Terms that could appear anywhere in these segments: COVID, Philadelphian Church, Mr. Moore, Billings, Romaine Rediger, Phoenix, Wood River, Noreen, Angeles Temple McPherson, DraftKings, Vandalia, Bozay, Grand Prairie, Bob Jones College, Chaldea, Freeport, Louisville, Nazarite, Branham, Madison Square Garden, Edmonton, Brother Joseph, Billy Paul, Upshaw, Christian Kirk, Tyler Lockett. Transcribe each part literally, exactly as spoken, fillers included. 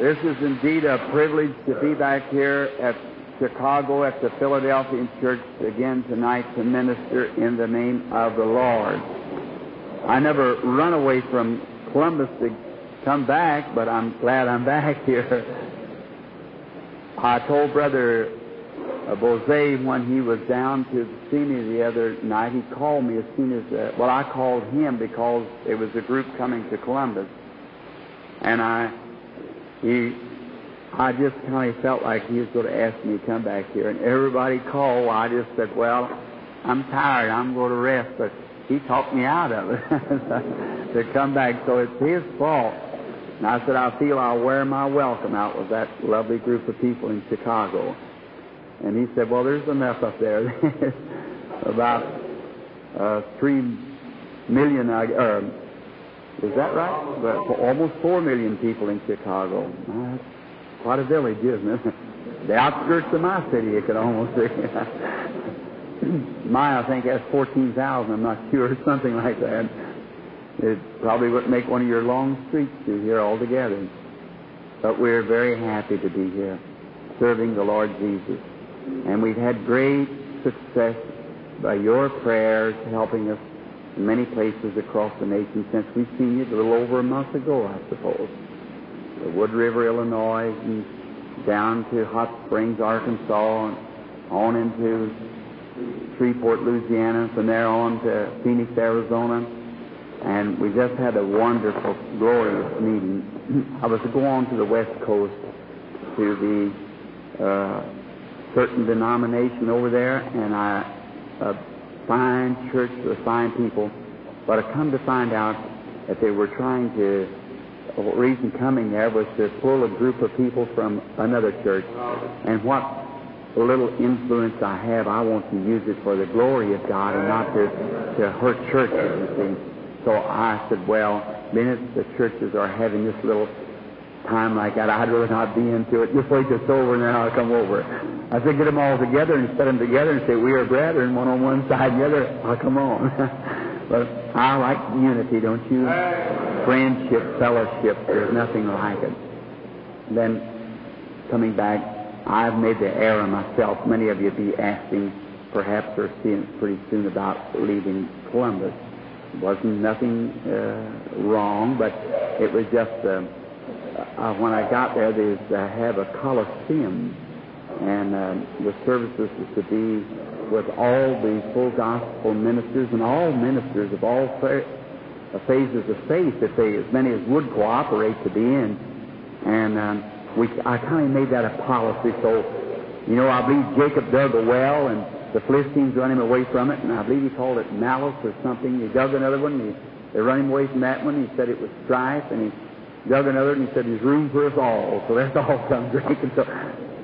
This is indeed a privilege to be back here at Chicago at the Philadelphian Church again tonight to minister in the name of the Lord. I never run away from Columbus to come back, but I'm glad I'm back here. I told Brother Bozay when he was down to see me the other night, he called me as soon as, uh, well, I called him because it was a group coming to Columbus. And I... He, I just kind of felt like he was going to ask me to come back here. And everybody called. I just said, well, I'm tired. I'm going to rest. But he talked me out of it to come back. So it's his fault. And I said, I feel I'll wear my welcome out with that lovely group of people in Chicago. And he said, well, there's enough up there. About uh, three million, or uh, Is that right? Well, for almost four million people in Chicago. Well, that's quite a village, isn't it? The outskirts of my city, you could almost say. My, I think, has fourteen thousand, I'm not sure, something like that. It probably wouldn't make one of your long streets through here altogether. But we're very happy to be here, serving the Lord Jesus. And we've had great success by your prayers helping us in many places across the nation since we've seen you a little over a month ago, I suppose. The Wood River, Illinois, and down to Hot Springs, Arkansas, and on into Freeport, Louisiana, from there on to Phoenix, Arizona. And we just had a wonderful, glorious meeting. I was to go on to the West Coast to the uh, certain denomination over there, and I... Uh, fine church with fine people, but I come to find out that they were trying to, the reason coming there was to pull a group of people from another church. And what little influence I have, I want to use it for the glory of God and not to, to hurt churches, you see. So I said, well, minute the churches are having this little time like that, I'd rather not be into it. Just wait till it's over and then I'll come over. I said, get them all together and set them together and say, we are brethren, one on one side and the other. I'll come on. But I like unity, don't you? Friendship, fellowship, there's nothing like it. And then, coming back, I've made the error myself. Many of you be asking, perhaps, or seeing pretty soon about leaving Columbus. It wasn't nothing uh, wrong, but it was just... Uh, Uh, when I got there, they uh, have a coliseum, and uh, the services is to be with all the full gospel ministers and all ministers of all fa- phases of faith, that they, as many as would cooperate to be in. And um, we, I kind of made that a policy. So, you know, I believe Jacob dug a well, and the Philistines run him away from it, and I believe he called it malice or something. He dug another one, and he, they run him away from that one. He said it was strife, and he dug another, and he said, there's room for us all, so let's all come drink. And so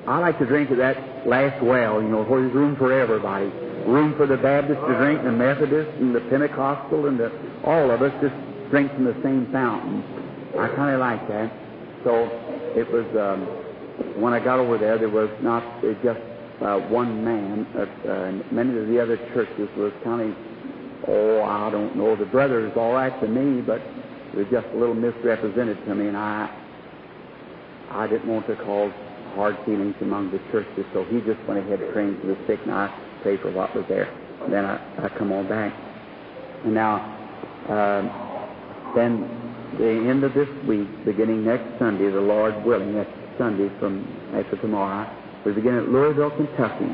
I like to drink at that last well, you know, where there's room for everybody. Room for the Baptist to drink, the Methodist, and the Pentecostal, and the, all of us just drink from the same fountain. I kind of like that. So it was, um, when I got over there, there was not uh, just uh, one man. Uh, uh, many of the other churches was kind of, oh, I don't know, the brother is all right to me, but it was just a little misrepresented to me, and I I didn't want to cause hard feelings among the churches, so he just went ahead and prayed for the sick, and I prayed for what was there. And then I, I come on back. And now, uh, then the end of this week, beginning next Sunday, the Lord willing, next Sunday from after tomorrow, we begin at Louisville, Kentucky,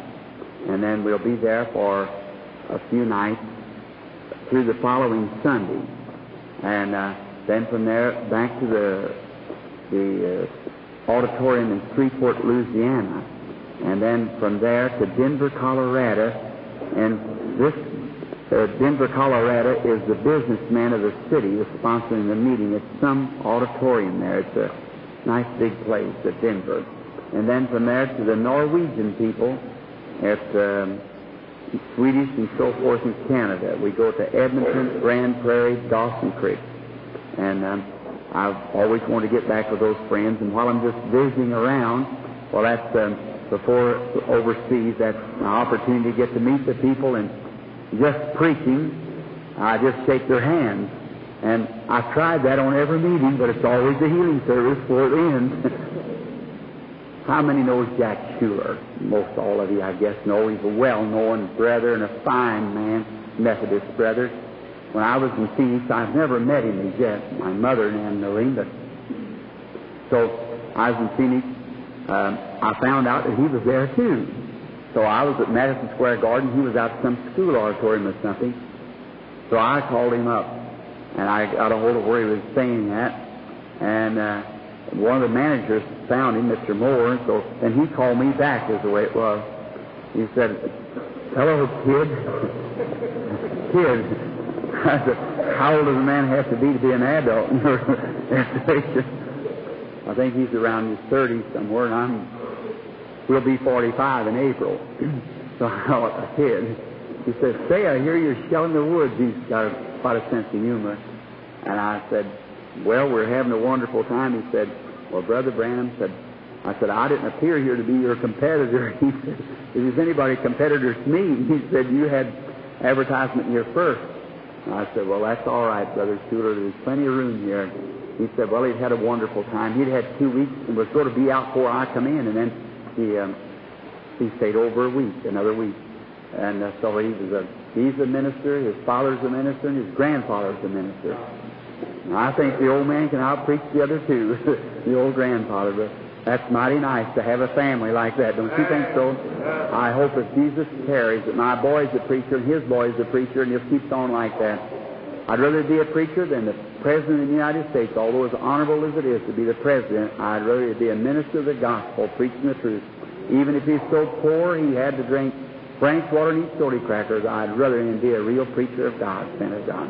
and then we'll be there for a few nights through the following Sunday. And uh, then from there, back to the the uh, auditorium in Freeport, Louisiana. And then from there to Denver, Colorado. And this uh, Denver, Colorado, is the businessman of the city is sponsoring the meeting. It's some auditorium there. It's a nice big place at Denver. And then from there to the Norwegian people at um, Swedish and so forth in Canada. We go to Edmonton, Grand Prairie, Dawson Creek. And um, I've always wanted to get back with those friends. And while I'm just visiting around, well, that's um, before overseas, that's an opportunity to get to meet the people. And just preaching, I just shake their hands. And I've tried that on every meeting, but it's always a healing service before it ends. How many knows Jack Shuler? Most all of you, I guess, know. He's a well-known brother and a fine man, Methodist brother. When I was in Phoenix, I've never met him as yet, my mother and Aunt Noreen, but... So, I was in Phoenix. Um, I found out that he was there, too. So I was at Madison Square Garden. He was out at some school auditorium or something. So I called him up, and I got a hold of where he was staying at, and... Uh, one of the managers found him, Mister Moore, and so and he called me back, is the way it was. He said, "Hello, kid." Kid. I said, "How old does a man have to be to be an adult?" I think he's around his thirties somewhere, and I'm we'll be forty-five in April. So I call it a kid. He said, "Say, I hear you're shelling the woods." He's got a, quite a sense of humor. And I said, "Well, we're having a wonderful time." He said, "Well, Brother Branham," said, I said, "I didn't appear here to be your competitor." He said, "If there's anybody competitor to me," he said, "you had advertisement here first." And I said, "Well, that's all right, Brother Shuler. There's plenty of room here." He said, well, he'd had a wonderful time. He'd had two weeks and was sort of be out before I come in. And then he um, he stayed over a week, another week. And uh, so he was a, he's a minister, his father's a minister, and his grandfather's a minister. I think the old man can out-preach the other two, the old grandfather, but that's mighty nice to have a family like that. Don't you think so? I hope if Jesus carries that my boy's a preacher and his boy's a preacher and it keeps on like that. I'd rather be a preacher than the President of the United States, although as honorable as it is to be the President, I'd rather be a minister of the gospel, preaching the truth. Even if he's so poor he had to drink Frank's water and eat soda crackers, I'd rather him be a real preacher of God, than of God.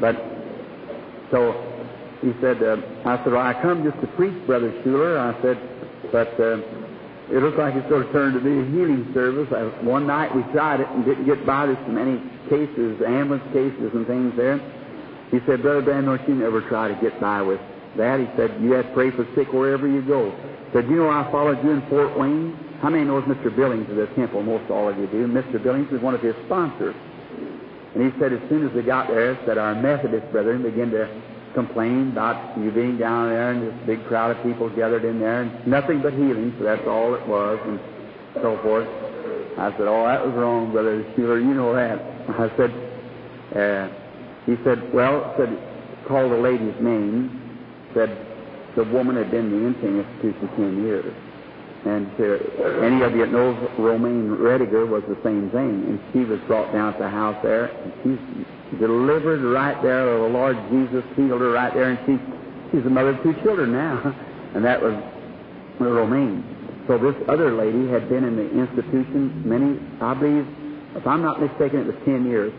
But so he said, uh, I said, "Well, I come just to preach, Brother Shuler." I said, but uh, it looks like it's going to turn to be a healing service. I, one night we tried it and didn't get by. There's so many cases, ambulance cases and things there. He said, "Brother Van, don't you never try to get by with that." He said, "You have to pray for the sick wherever you go." He said, "You know, I followed you in Fort Wayne." How many knows Mister Billings of the Temple? Most all of you do. Mister Billings is one of his sponsors. And he said, as soon as we got there, he said, our Methodist brethren began to complain about you being down there and this big crowd of people gathered in there, and nothing but healing, so that's all it was, and so forth. I said, "Oh, that was wrong, Brother Shuler, you know that." I said, uh, he said, well, said, called the lady's name, said the woman had been in the insane institution ten years. And uh, any of you that knows Romaine Rediger was the same thing. And she was brought down to the house there. And she's delivered right there. The Lord Jesus healed her right there. And she, she's the mother of two children now. And that was Romaine. So this other lady had been in the institution many, I believe, if I'm not mistaken, it was ten years.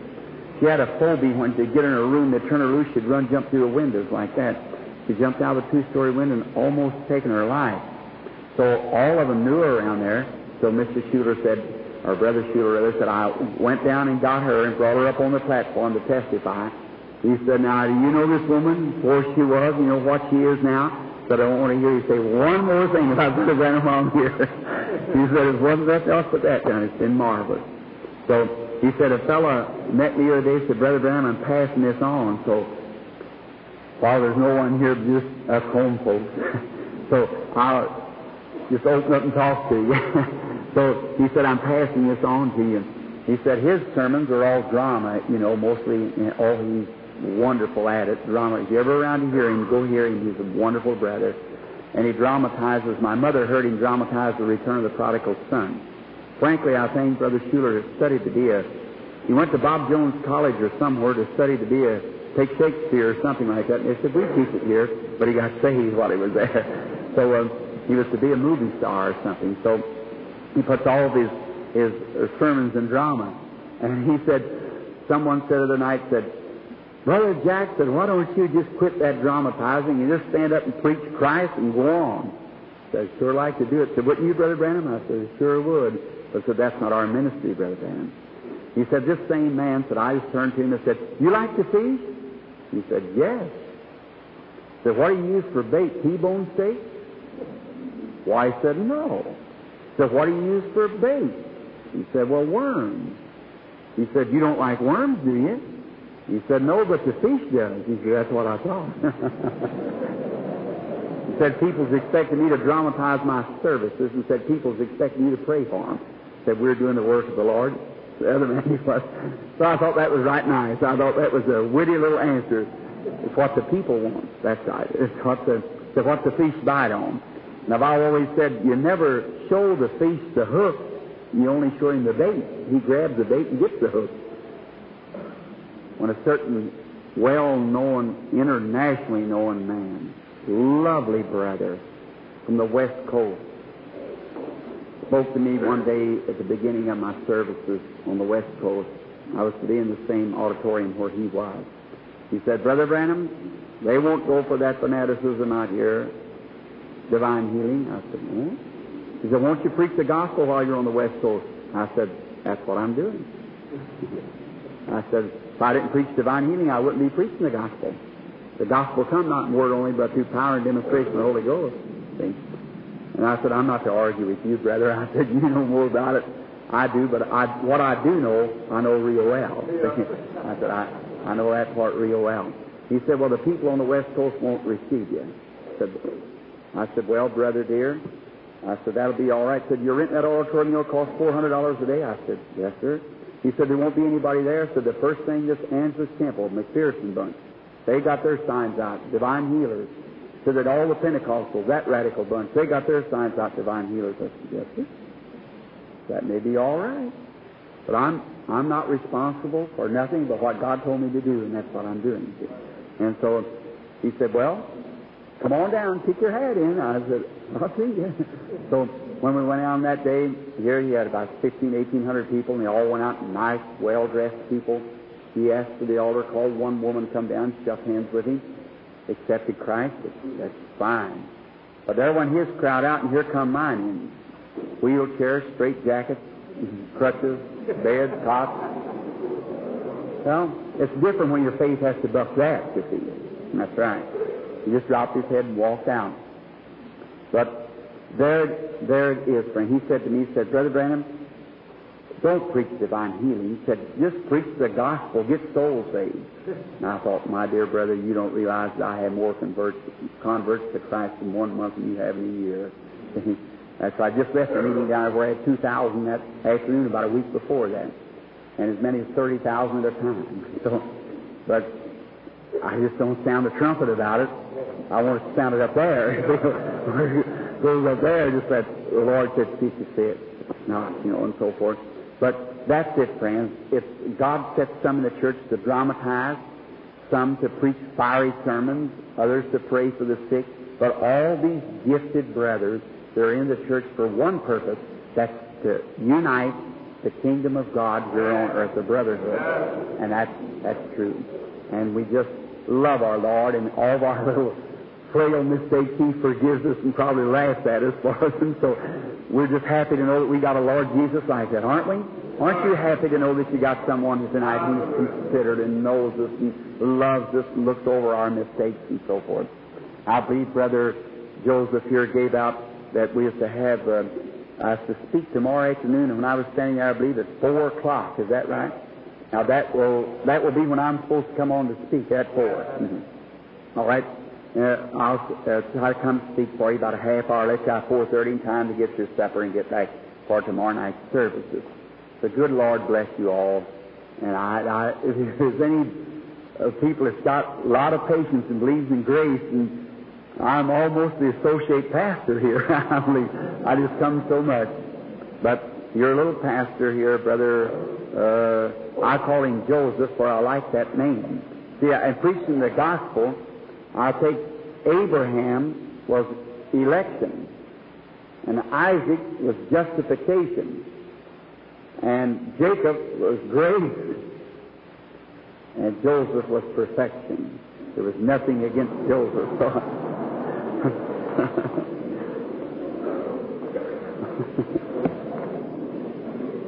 She had a phobia when she'd get in her room, they'd turn her loose, she'd run, jump through the windows like that. She jumped out of a two-story window and almost taken her life. So all of them knew her around there. So Mister Shuler said, or Brother Shuler rather, said, I went down and got her and brought her up on the platform to testify. He said, "Now, do you know this woman, before she was, you know what she is now?" But I don't want to hear you say one more thing about Brother Branham while I'm here. He said, "If one left off with that down, it's been marvelous." So he said, a fella met me the other day, said, "Brother Branham, I'm passing this on." So while there's no one here, just us home folks. So I'll just open up and talk to you. So he said, "I'm passing this on to you." He said his sermons are all drama, you know, mostly. Oh, he's wonderful at it, drama. If you're ever around to hear him, go hear him. He's a wonderful brother. And he dramatizes. My mother heard him dramatize the return of the prodigal son. Frankly, I think Brother Shuler has studied to be a... He went to Bob Jones College or somewhere to study to be a... take Shakespeare or something like that. And they said, "We teach it here." But he got saved while he was there. So... Um, he was to be a movie star or something, so he puts all of his, his sermons in drama. And he said, someone said the other night, said, Brother Jack, said, why don't you just quit that dramatizing and just stand up and preach Christ and go on? I said, sure like to do it. Said, wouldn't you, Brother Branham? I said, sure would. I said, that's not our ministry, Brother Branham. He said, this same man said, I just turned to him and said, you like to feed? He said, yes. I said, what do you use for bait, T-bone steak? Why, he said, no. I said, what do you use for bait? He said, well, worms. He said, you don't like worms, do you? He said, no, but the fish does. He said, that's what I thought. He said, people's expecting me to dramatize my services, and said, people's expecting you to pray for them. He said, we're doing the work of the Lord. The other man was. So I thought that was right nice. I thought that was a witty little answer. It's what the people want. That's right. It's what the, it's what the fish bite on. Now, I've always said, you never show the fish the hook. You only show him the bait. He grabs the bait and gets the hook. When a certain well-known, internationally known man, lovely brother from the West Coast, spoke to me one day at the beginning of my services on the West Coast. I was to be in the same auditorium where he was. He said, Brother Branham, they won't go for that fanaticism out here, divine healing. I said, no. He said, won't you preach the gospel while you're on the West Coast? I said, that's what I'm doing. I said, if I didn't preach divine healing, I wouldn't be preaching the gospel. The gospel comes not in word only, but through power and demonstration of the Holy Ghost. See? And I said, I'm not to argue with you, brother. I said, you know more about it. I do, but I, what I do know, I know real well. Yeah. I said, I, I know that part real well. He said, well, the people on the West Coast won't receive you. I said, I said, well, brother dear, I said, that'll be all right. I said, you're renting that auditorium, it'll cost four hundred dollars a day. I said, yes, sir. He said, there won't be anybody there. I said, the first thing, this Angeles Temple McPherson bunch, they got their signs out, divine healers. I said that all the Pentecostals, that radical bunch, they got their signs out, divine healers. I said, yes, sir. That may be all right. But I'm I'm not responsible for nothing but what God told me to do, and that's what I'm doing. And so he said, well, come on down, kick your hat in. I said, I'll see you. So when we went down that day, here he had about fifteen, eighteen hundred people, and they all went out, nice, well-dressed people. He asked for the altar call. One woman come down, shook hands with him, accepted Christ. That's fine. But there went his crowd out, and here come mine in. Wheelchairs, straight jackets, crutches, beds, cots. Well, it's different when your faith has to buck that, you see. And that's right. He just dropped his head and walked out. But there, there it is, friend. He said to me, he said, Brother Branham, don't preach divine healing. He said, just preach the gospel, get souls saved. And I thought, my dear brother, you don't realize that I have more converts, converts to Christ in one month than you have in a year. That's right. I just left a meeting down where I had two thousand that afternoon about a week before that, and as many as thirty thousand at a time. So, but I just don't sound the trumpet about it. I want to sound it up there. Goes up there, just that the Lord said, "Speak to say it, it's not," you know, and so forth. But that's it, friends. If God sets some in the church to dramatize, some to preach fiery sermons, others to pray for the sick, but all these gifted brothers, they're in the church for one purpose, that's to unite the kingdom of God here on earth, the brotherhood. And that's, that's true. And we just love our Lord, and all of our little frail mistakes, He forgives us and probably laughs at us for us. And so we're just happy to know that we got a Lord Jesus like that, aren't we? Aren't you happy to know that you got someone tonight who's considered and knows us and loves us and looks over our mistakes and so forth? I believe Brother Joseph here gave out that we have to have uh, I have to speak tomorrow afternoon, and when I was standing there, I believe at four o'clock. Is that right? Now that will that will be when I'm supposed to come on to speak at four. Mm-hmm. All right, uh, I'll uh, try to come speak for you about a half hour. Let's go four thirty in time to get your supper and get back for tomorrow night's services. The good Lord bless you all, and I, I if there's any uh, people that's got a lot of patience and believes in grace and. I'm almost the associate pastor here. I believe I just come so much. But your little pastor here, brother, uh, I call him Joseph, for I like that name. See, I, in preaching the gospel, I take Abraham was election, and Isaac was justification, and Jacob was grace, And Joseph was perfection. There was nothing against Joseph.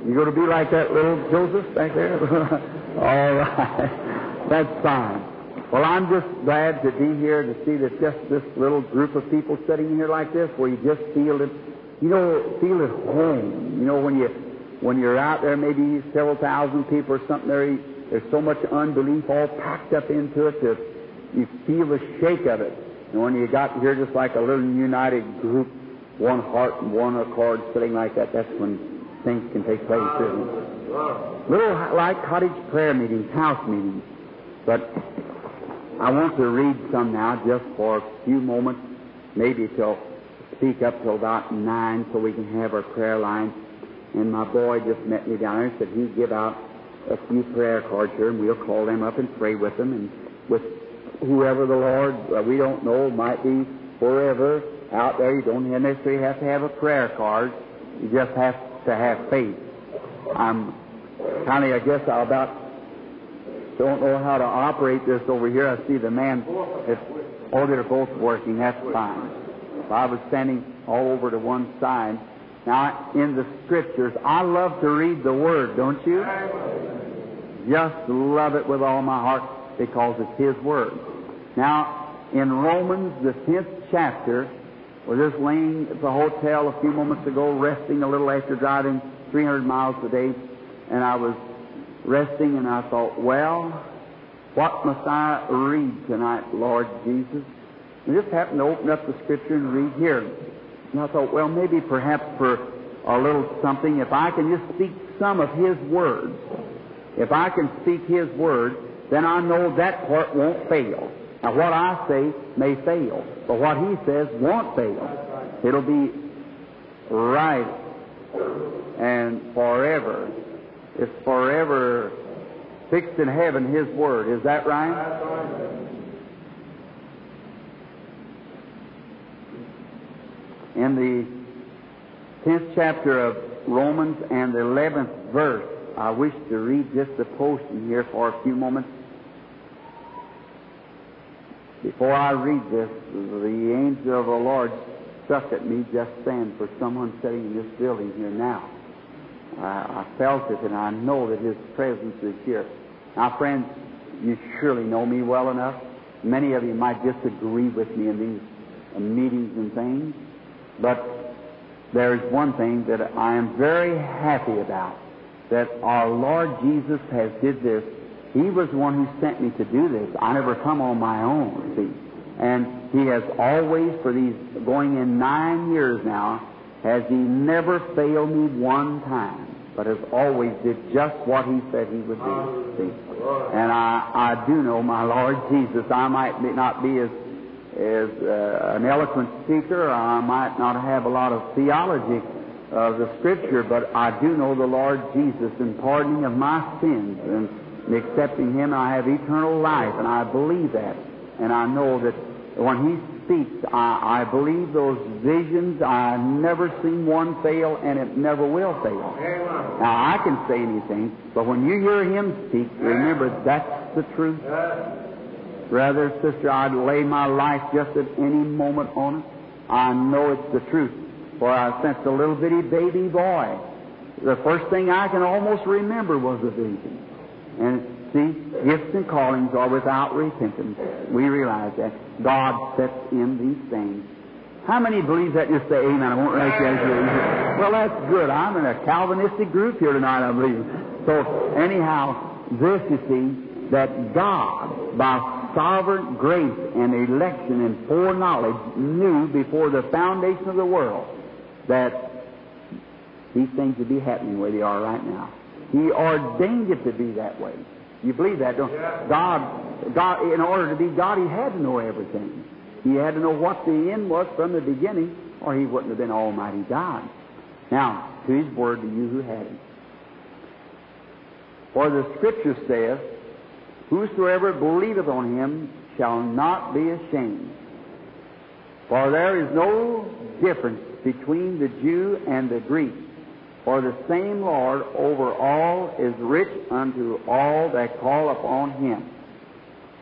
You going to be like that little Joseph back there? All right. That's fine. Well, I'm just glad to be here to see that just this little group of people sitting here like this, where you just feel it, you know, feel at home. You know, when you when you're out there, maybe several thousand people or something there. There's so much unbelief all packed up into it that you feel the shake of it. And when you got here just like a little united group, one heart and one accord, sitting like that, that's when things can take place, isn't it? Little like cottage prayer meetings, house meetings. But I want to read some now just for a few moments, maybe till speak up till about nine so we can have our prayer line. And my boy just met me down there and said he'd give out a few prayer cards here, and we'll call them up and pray with them, and with whoever the Lord, uh, we don't know, might be forever out there. You don't necessarily have to have a prayer card. You just have to have faith. I'm kind of, I guess, I about don't know how to operate this over here. I see the man, if, oh, they're both working, that's fine. If I was standing all over to one side. Now, in the Scriptures, I love to read the Word, don't you? Just love it with all my heart because it's His Word. Now, in Romans, the tenth chapter, we're just laying at the hotel a few moments ago, resting a little after driving three hundred miles a day, and I was resting, and I thought, well, what must I read tonight, Lord Jesus? And just happened to open up the Scripture and read here. And I thought, well, maybe perhaps for a little something, if I can just speak some of His Word, if I can speak His Word, then I know that part won't fail. Now, what I say may fail, but what He says won't fail. It'll be right and forever. It's forever fixed in heaven, His Word. Is that right? In the tenth chapter of Romans and the eleventh verse, I wish to read just a portion here for a few moments. Before I read this, the angel of the Lord struck at me just then for someone sitting in this building here now. I, I felt it, and I know that His presence is here. Now, friends, you surely know me well enough. Many of you might disagree with me in these meetings and things. But there is one thing that I am very happy about, that our Lord Jesus has did this. He was the one who sent me to do this. I never come on my own, see. And He has always, for these going in nine years now, has He never failed me one time, but has always did just what He said He would do, see. And I, I do know my Lord Jesus. I might not be as As uh, an eloquent speaker, I might not have a lot of theology of the Scripture, but I do know the Lord Jesus and pardoning of my sins, and in accepting Him I have eternal life, and I believe that. And I know that when He speaks, I, I believe those visions. I've never seen one fail, and it never will fail. Now, I can say anything, but when you hear Him speak, remember that's the truth. Brother, sister, I'd lay my life just at any moment on it. I know it's the truth. For I since a little bitty baby boy, the first thing I can almost remember was a vision. And see, gifts and callings are without repentance. We realize that. God sets in these things. How many believe that? Just say amen. I won't raise your hand. Well, that's good. I'm in a Calvinistic group here tonight, I believe. So, anyhow, this, you see, that God, by sovereign grace and election and foreknowledge, knew before the foundation of the world that these things would be happening where they are right now. He ordained it to be that way. You believe that, don't you? Yeah. God, God, in order to be God, He had to know everything. He had to know what the end was from the beginning, or He wouldn't have been Almighty God. Now, to His word, to you who had it. For the Scripture saith, whosoever believeth on Him shall not be ashamed. For there is no difference between the Jew and the Greek, For the same Lord over all is rich unto all that call upon him.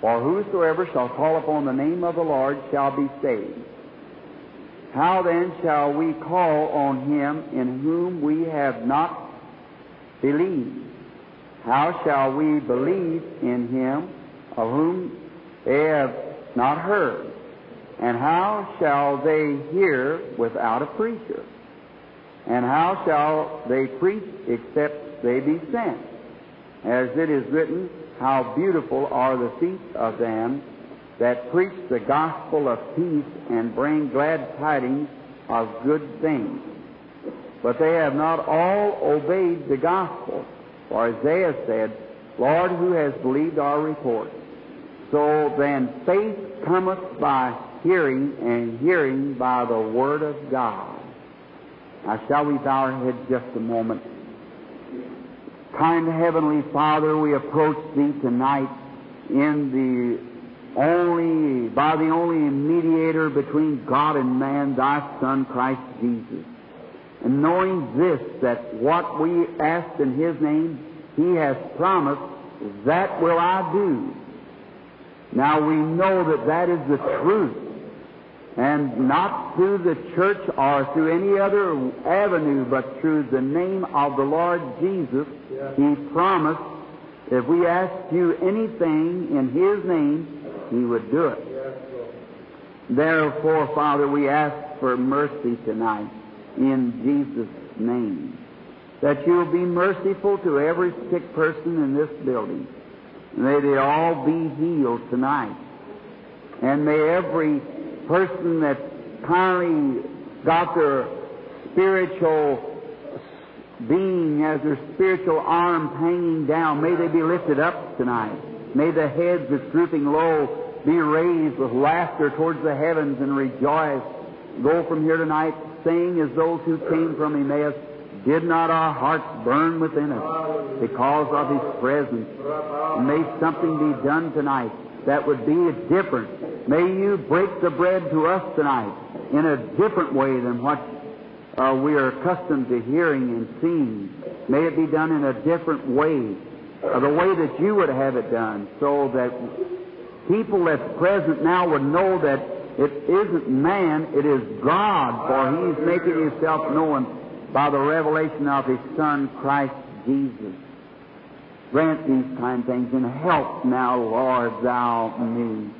For whosoever shall call upon the name of the Lord shall be saved. How then shall we call on him in whom we have not believed? How shall we believe in him of whom they have not heard? And how shall they hear without a preacher? And how shall they preach except they be sent? As it is written, how beautiful are the feet of them that preach the gospel of peace and bring glad tidings of good things. But they have not all obeyed the gospel. For Isaiah said, Lord, who has believed our report? So then faith cometh by hearing, and hearing by the word of God. Now, shall we bow our heads just a moment? Kind Heavenly Father, we approach Thee tonight in the only, by the only mediator between God and man, Thy Son, Christ Jesus. And knowing this, that what we ask in His name, He has promised, that will I do. Now, we know that that is the truth. And not through the church or through any other avenue, but through the name of the Lord Jesus, yeah. He promised if we asked you anything in His name, He would do it. Yeah. Therefore, Father, we ask for mercy tonight in Jesus' name, that you'll be merciful to every sick person in this building. May they all be healed tonight. And may every person that finally got their spiritual being as their spiritual arm hanging down, may they be lifted up tonight. May the heads that's drooping low be raised with laughter towards the heavens and rejoice. Go from here tonight saying as those who came from Emmaus, did not our hearts burn within us because of His presence? And may something be done tonight that would be a difference. May you break the bread to us tonight in a different way than what uh, we are accustomed to hearing and seeing. May it be done in a different way, uh, the way that you would have it done, so that people that's present now would know that it isn't man, it is God, for He's making Himself known by the revelation of His Son, Christ Jesus. Grant these kind things, and help now, Lord, Thou me.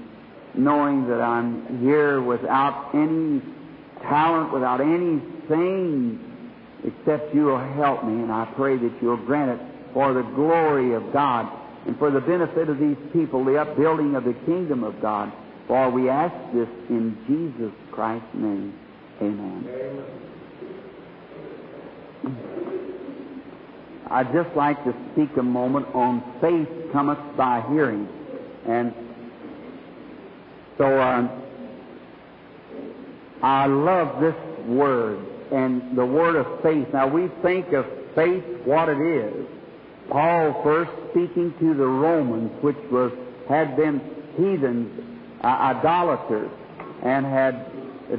Knowing that I'm here without any talent, without anything, except You'll help me, and I pray that You'll grant it for the glory of God and for the benefit of these people, the upbuilding of the kingdom of God. For we ask this in Jesus Christ's name. Amen. Amen. I'd just like to speak a moment on faith cometh by hearing. And So uh, I love this word, and the word of faith. Now, we think of faith what it is. Paul first speaking to the Romans, which was had been heathens, uh, idolaters, and had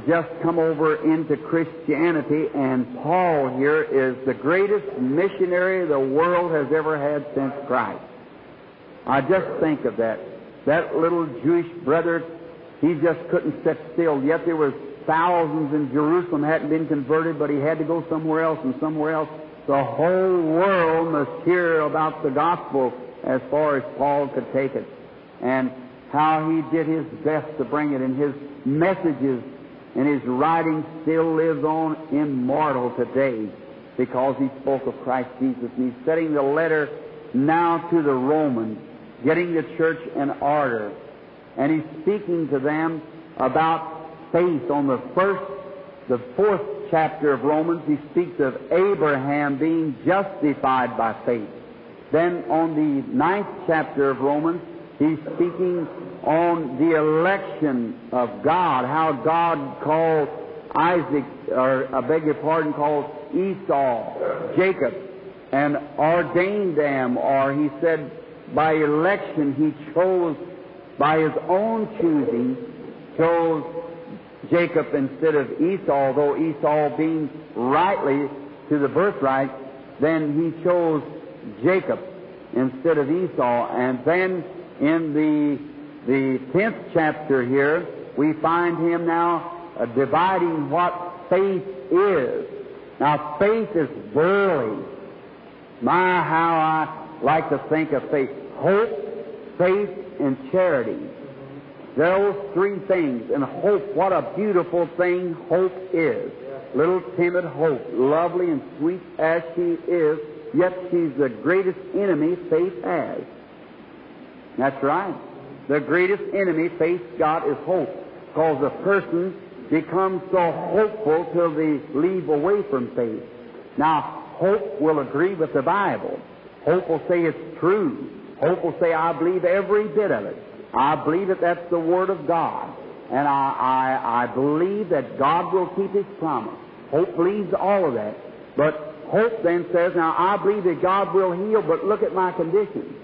just come over into Christianity. And Paul here is the greatest missionary the world has ever had since Christ. I just think of that. That little Jewish brother, he just couldn't sit still. Yet there was thousands in Jerusalem hadn't been converted, but he had to go somewhere else and somewhere else. The whole world must hear about the gospel as far as Paul could take it, and how he did his best to bring it. And his messages and his writing still lives on immortal today because he spoke of Christ Jesus. And he's setting the letter now to the Romans, getting the church in order. And he's speaking to them about faith on the first, the fourth chapter of Romans. He speaks of Abraham being justified by faith. Then on the ninth chapter of Romans, he's speaking on the election of God, how God called Isaac, or I beg your pardon, called Esau, Jacob, and ordained them, or he said, by election, He chose, by His own choosing, chose Jacob instead of Esau, though Esau being rightly to the birthright, then he chose Jacob instead of Esau. And then in the the tenth chapter here, we find him now uh, dividing what faith is. Now, faith is burly. My, how I like to think of faith. Hope, faith, and charity. Those three things. And hope, what a beautiful thing hope is. Little timid hope, lovely and sweet as she is, yet she's the greatest enemy faith has. That's right. The greatest enemy faith's got is hope, because a person becomes so hopeful till they leave away from faith. Now, hope will agree with the Bible. Hope will say it's true. Hope will say, I believe every bit of it. I believe that that's the Word of God. And I, I, I believe that God will keep His promise. Hope believes all of that. But hope then says, now, I believe that God will heal, but look at my condition.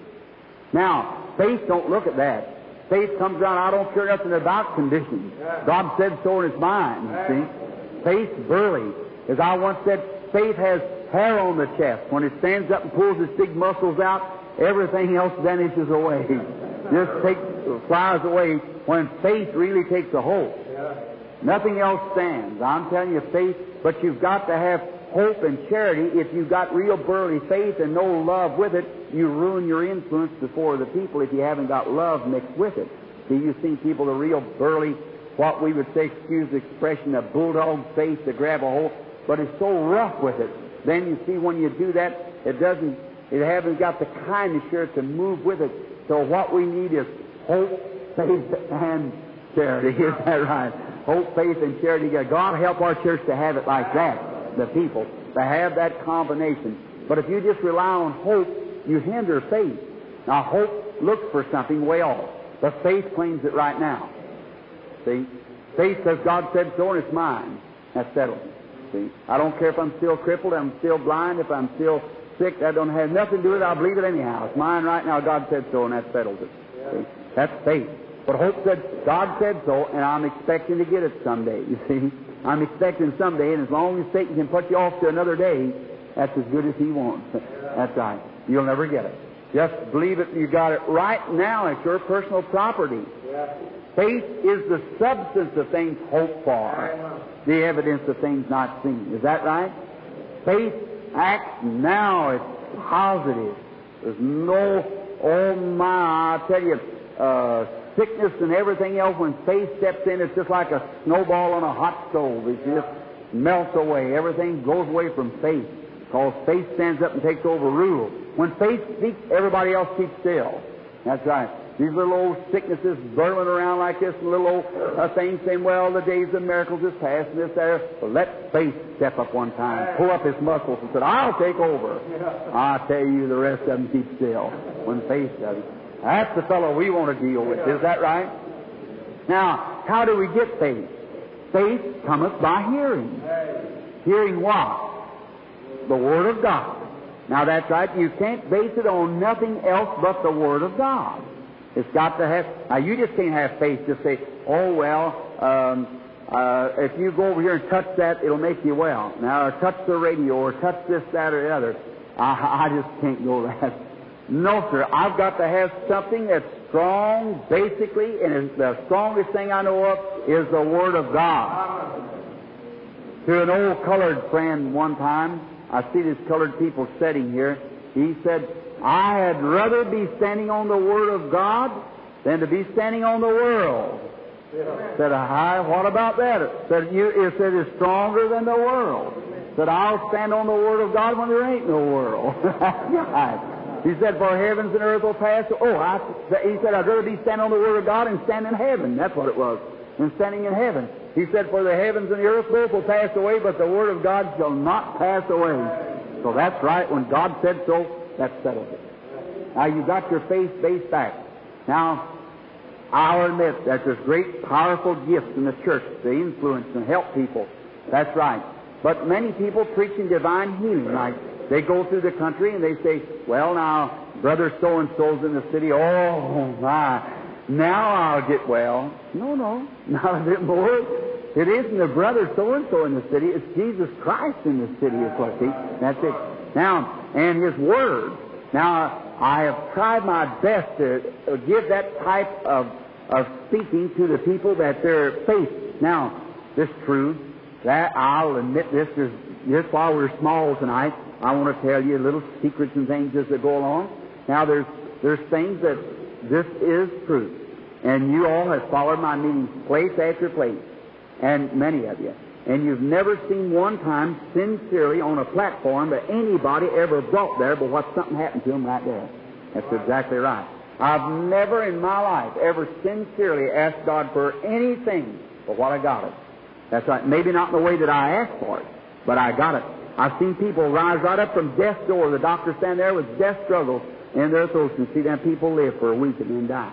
Now, faith don't look at that. Faith comes out, I don't care nothing about conditions. God said so in His mind, you see. Faith's burly. As I once said, faith has hair on the chest. When it stands up and pulls its big muscles out, everything else vanishes away. Just takes, flies away when faith really takes a hold. Nothing else stands. I'm telling you, faith, but you've got to have hope and charity. If you've got real burly faith and no love with it, you ruin your influence before the people if you haven't got love mixed with it. See, you see people, the real burly, what we would say, excuse the expression, a bulldog face to grab a hold, but it's so rough with it. Then you see when you do that, it doesn't, it hasn't got the kindness here to move with it. So what we need is hope, faith, and charity. Is that right? Hope, faith, and charity. God help our church to have it like that, the people, to have that combination. But if you just rely on hope, you hinder faith. Now, hope looks for something way off, but faith claims it right now. See? Faith says, God said so, and it's mine. That's settled. See? I don't care if I'm still crippled, if I'm still blind, if I'm still sick. That don't have nothing to do with it. I believe it anyhow. It's mine right now. God said so, and that settles it. See? That's faith. But hope said, God said so, and I'm expecting to get it someday, you see. I'm expecting someday, and as long as Satan can put you off to another day, that's as good as he wants. That's right. You'll never get it. Just believe it. You got it right now. It's your personal property. Yeah. Faith is the substance of things hoped for, the evidence of things not seen. Is that right? Faith acts now. It's positive. There's no, oh my, I tell you, uh, sickness and everything else. When faith steps in, it's just like a snowball on a hot stove. It just melts away. Everything goes away from faith, because faith stands up and takes over rule. When faith speaks, everybody else keeps still. That's right. These little old sicknesses burling around like this, and little old uh, things saying, well, the days of miracles is past, and this, there. Well, let faith step up one time, pull up his muscles, and said, I'll take over. I tell you, the rest of them keep still when faith does it. That's the fellow we want to deal with. Is that right? Now, how do we get faith? Faith cometh by hearing. Hearing what? The Word of God. Now, that's right. You can't base it on nothing else but the Word of God. It's got to have... Now, you just can't have faith to say, oh, well, um, uh, if you go over here and touch that, it'll make you well. Now, or touch the radio, or touch this, that, or the other. I, I just can't go that. No, sir. I've got to have something that's strong, basically, and the strongest thing I know of is the Word of God. To an old colored friend one time, I see these colored people sitting here. He said, I had rather be standing on the Word of God than to be standing on the world. Yeah. Said, hi, what about that? Said, you, it said, it's stronger than the world. Said, I'll stand on the Word of God when there ain't no world. He said, for heavens and earth will pass. Oh, I, he said, I'd rather be standing on the Word of God and stand in heaven. That's what it was. And standing in heaven. He said, for the heavens and the earth both will pass away, but the Word of God shall not pass away. So that's right. When God said so, that settles it. Now, you got your faith based back. Now, I'll admit that there's great, powerful gifts in the church to influence and help people. That's right. But many people preaching divine healing. Like, they go through the country and they say, well, now, brother so-and-so's in the city. Oh, my. Now I'll get well. No, no, not a bit more. It isn't a brother so-and-so in the city. It's Jesus Christ in the city is what he. That's it. Now, and his word. Now, I have tried my best to give that type of, of speaking to the people that they're facing. Now, this truth, that I'll admit this, is, just while we're small tonight, I want to tell you little secrets and things as they go along. Now, there's there's things that this is truth. And you all have followed my meetings place after place, and many of you. And you've never seen one time sincerely on a platform that anybody ever brought there but what something happened to them right there. That's exactly right. I've never in my life ever sincerely asked God for anything but what I got it. That's right. Maybe not in the way that I asked for it, but I got it. I've seen people rise right up from death's door. The doctors stand there with death struggles in their throats and see them people live for a week and then die.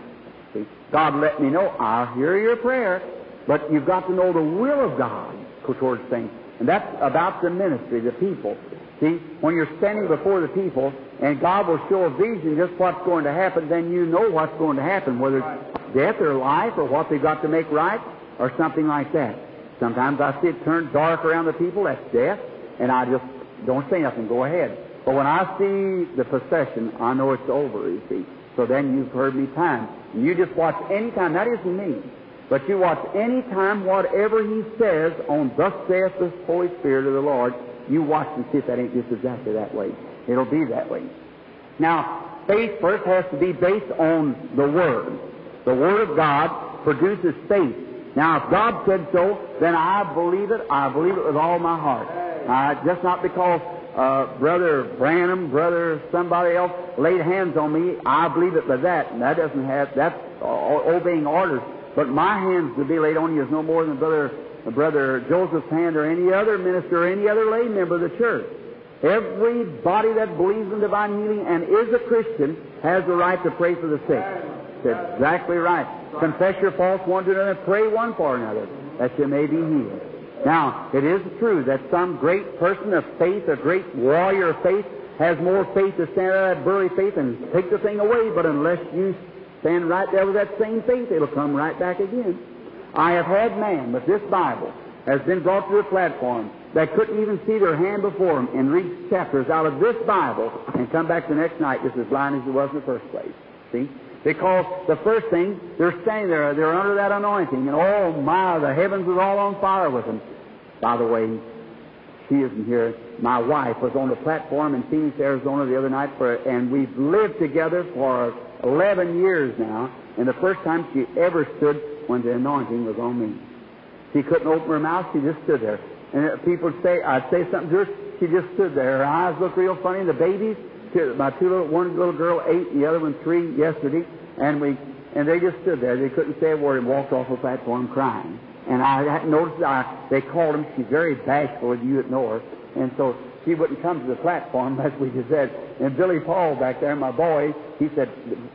See? God let me know, I'll hear your prayer, but you've got to know the will of God towards things. And that's about the ministry, the people. See, when you're standing before the people and God will show a vision just what's going to happen, then you know what's going to happen, whether it's death or life or what they've got to make right or something like that. Sometimes I see it turn dark around the people, that's death, and I just don't say nothing, go ahead. But when I see the procession, I know it's over, you see. So then you've heard me time. And you just watch any time, that isn't me. But you watch any time, whatever he says on thus saith the Holy Spirit of the Lord, you watch and see if that ain't just exactly that way. It'll be that way. Now, faith first has to be based on the Word. The Word of God produces faith. Now, if God said so, then I believe it. I believe it with all my heart. Uh, just not because uh, Brother Branham, Brother somebody else laid hands on me, I believe it by that. And that doesn't have, that's uh, obeying orders. But my hands to be laid on you is no more than Brother Brother Joseph's hand or any other minister or any other lay member of the church. Everybody that believes in divine healing and is a Christian has the right to pray for the sick. That's exactly right. Confess your faults one to another and pray one for another, that you may be healed. Now, it is true that some great person of faith, a great warrior of faith, has more faith to stand out of that burly faith and take the thing away, but unless you stand right there with that same faith, it'll come right back again. I have had man, but this Bible has been brought to the platform that couldn't even see their hand before them and read chapters out of this Bible and come back the next night just as blind as he was in the first place. See? Because the first thing, they're standing there, they're under that anointing, and oh my, the heavens was all on fire with them. By the way, she isn't here. My wife was on the platform in Phoenix, Arizona the other night, for, and we've lived together for Eleven years now, and the first time she ever stood when the anointing was on me. She couldn't open her mouth, she just stood there. And people would say, I'd say something to her, she just stood there. Her eyes looked real funny. The babies, my two little, one little girl eight, the other one three yesterday, and we, and they just stood there. They couldn't say a word and walked off the platform crying. And I hadn't noticed, I, they called them, she's very bashful, if you didn't know her, and so she wouldn't come to the platform, as we just said. And Billy Paul back there, my boy, he said,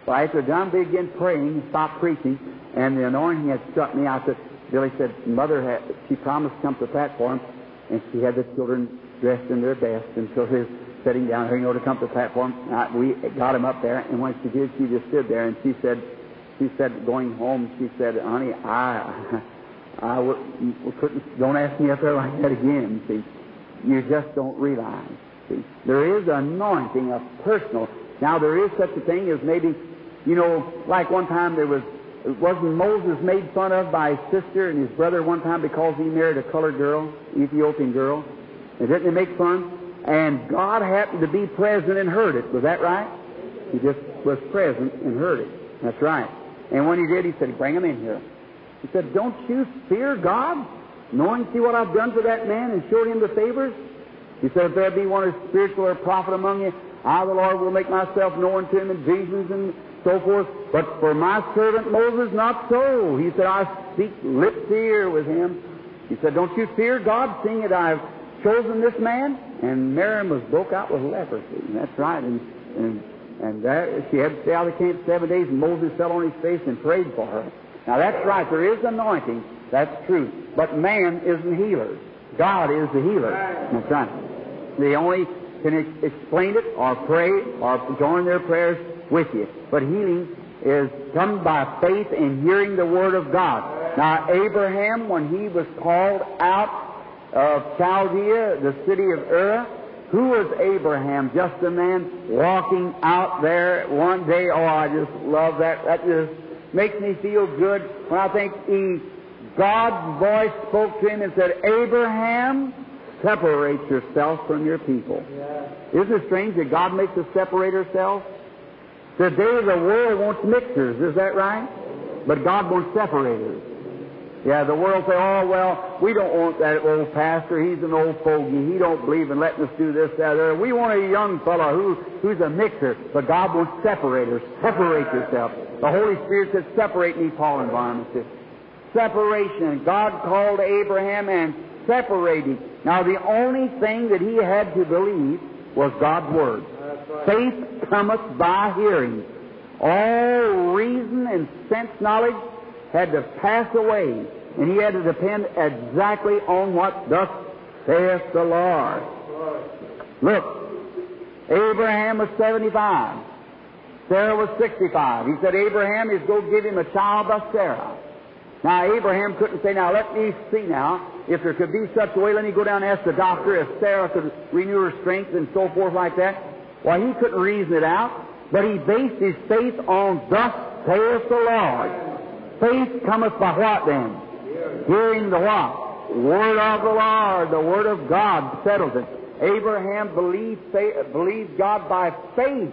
after John began praying, stopped preaching, and the anointing had struck me. I said, Billy said, Mother had, she promised to come to the platform, and she had the children dressed in their best, and so they were sitting down here, you know, to come to the platform. I, we got him up there, and when she did, she just stood there, and she said, she said, going home, she said, honey, I, I w- couldn't, don't ask me up there like that again, see. You just don't realize. See, there is anointing of personal. Now there is such a thing as maybe, you know, like one time there was, wasn't Moses made fun of by his sister and his brother one time because he married a colored girl, Ethiopian girl, and didn't they make fun? And God happened to be present and heard it. Was that right? He just was present and heard it. That's right. And when he did, he said, "Bring him in here." He said, "Don't you fear God? Knowing, see what I've done for that man and showed him the favors?" He said, "If there be one spiritual or prophet among you, I, the Lord, will make myself known to him in visions and so forth. But for my servant Moses, not so." He said, "I speak lip to ear with him." He said, "Don't you fear God, seeing that I've chosen this man?" And Miriam was broke out with leprosy. And that's right. And, and, and there, she had to stay out of the camp seven days, and Moses fell on his face and prayed for her. Now, that's right. There is anointing. That's true. But man isn't healer. God is the healer. That's right. They only can ex- explain it or pray or join their prayers with you. But healing is come by faith in hearing the Word of God. Now, Abraham, when he was called out of Chaldea, the city of Ur, who was Abraham? Just a man walking out there one day. Oh, I just love that. That just makes me feel good when I think he, God's voice spoke to him and said, Abraham, separate yourself from your people. Yeah. Isn't it strange that God makes us separate ourselves? Today the world wants mixers, is that right? But God wants separators. Yeah, the world say, oh, well, we don't want that old pastor. He's an old fogey. He don't believe in letting us do this, that, or we want a young fellow who, who's a mixer. But God wants separators. Separate yourself. The Holy Spirit said, separate me, Paul and Barnabas. Separation. God called Abraham and separated. Now, the only thing that he had to believe was God's Word. Right. Faith cometh by hearing. All reason and sense knowledge had to pass away, and he had to depend exactly on what thus saith the Lord. Look, Abraham was seventy-five. Sarah was sixty-five. He said, Abraham is go give him a child by Sarah. Now, Abraham couldn't say, now, let me see now. If there could be such a way, let me go down and ask the doctor if Sarah could renew her strength and so forth like that. Well, he couldn't reason it out, but he based his faith on thus saith the Lord. Faith cometh by what then? Hearing the what? Word of the Lord. The Word of God settles it. Abraham believed, believed God by faith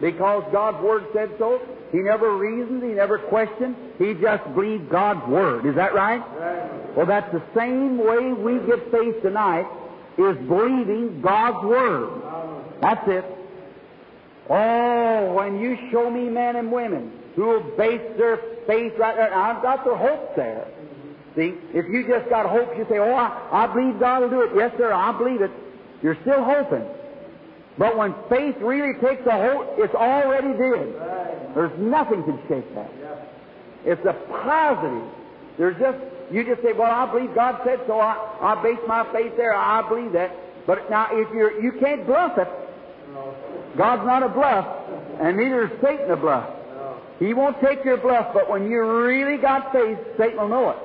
because God's Word said so. He never reasoned. He never questioned. He just believed God's Word. Is that right? Right. Well, that's the same way we get faith tonight, is believing God's Word. That's it. Oh, when you show me men and women who will base their faith right there, I've got their hope there. See, if you just got hope, you say, oh, I, I believe God will do it. Yes, sir, I believe it. You're still hoping. But when faith really takes a hold, it's already did. There's nothing can shake that. It's a positive. There's just, you just say, well, I believe God said so. I, I base my faith there. I believe that. But now, if you're, you can't bluff it. God's not a bluff, and neither is Satan a bluff. He won't take your bluff, but when you really got faith, Satan will know it.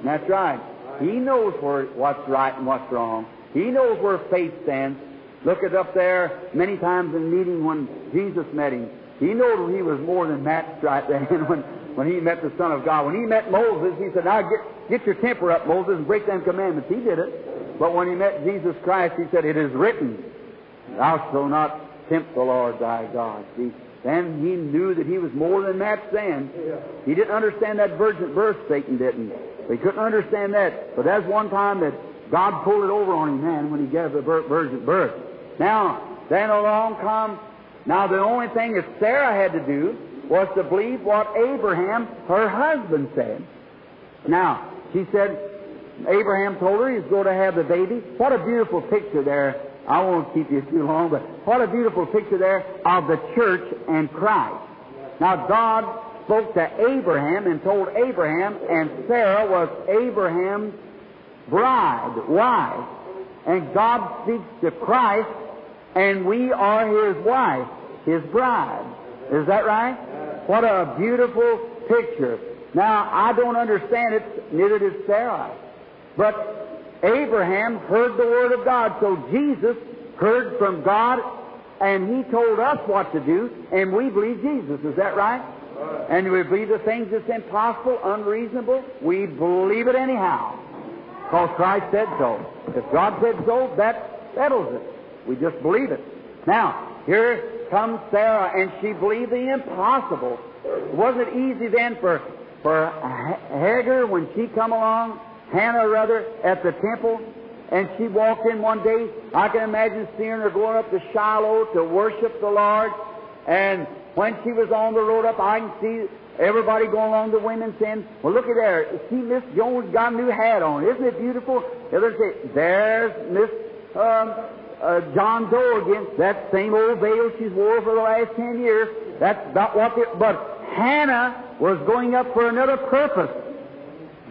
And that's right. He knows where, what's right and what's wrong. He knows where faith stands. Look it up there many times in meeting when Jesus met him. He knew he was more than that right then when, when he met the Son of God. When he met Moses, he said, now get, get your temper up, Moses, and break them commandments. He did it. But when he met Jesus Christ, he said, it is written, thou shalt not tempt the Lord thy God. See, then he knew that he was more than that then. He didn't understand that virgin birth, Satan didn't. He couldn't understand that. But that's one time that God pulled it over on him, man, when he gave the virgin birth. Now, then along comes, now the only thing that Sarah had to do was to believe what Abraham, her husband, said. Now, she said, Abraham told her he was going to have the baby. What a beautiful picture there. I won't keep you too long, but what a beautiful picture there of the church and Christ. Now, God spoke to Abraham and told Abraham, and Sarah was Abraham's bride, wife. And God speaks to Christ, and we are His wife, His bride. Is that right? What a beautiful picture. Now, I don't understand it, neither did Sarah. But Abraham heard the Word of God, so Jesus heard from God, and He told us what to do, and we believe Jesus. Is that right? Right. And we believe the things that's impossible, unreasonable, we believe it anyhow. Because Christ said so. If God said so, that settles it. We just believe it. Now, here comes Sarah, and she believed the impossible. It wasn't easy then for, for Hagar when she come along, Hannah, rather, at the temple, and she walked in one day. I can imagine seeing her going up to Shiloh to worship the Lord, and when she was on the road up, I can see everybody going along, the women saying, well, looky there, see, Miss Jones got a new hat on. Isn't it beautiful? The others say, there's Miss um, uh, John Doe again, that same old veil she's wore for the last ten years. That's about what it, but Hannah was going up for another purpose.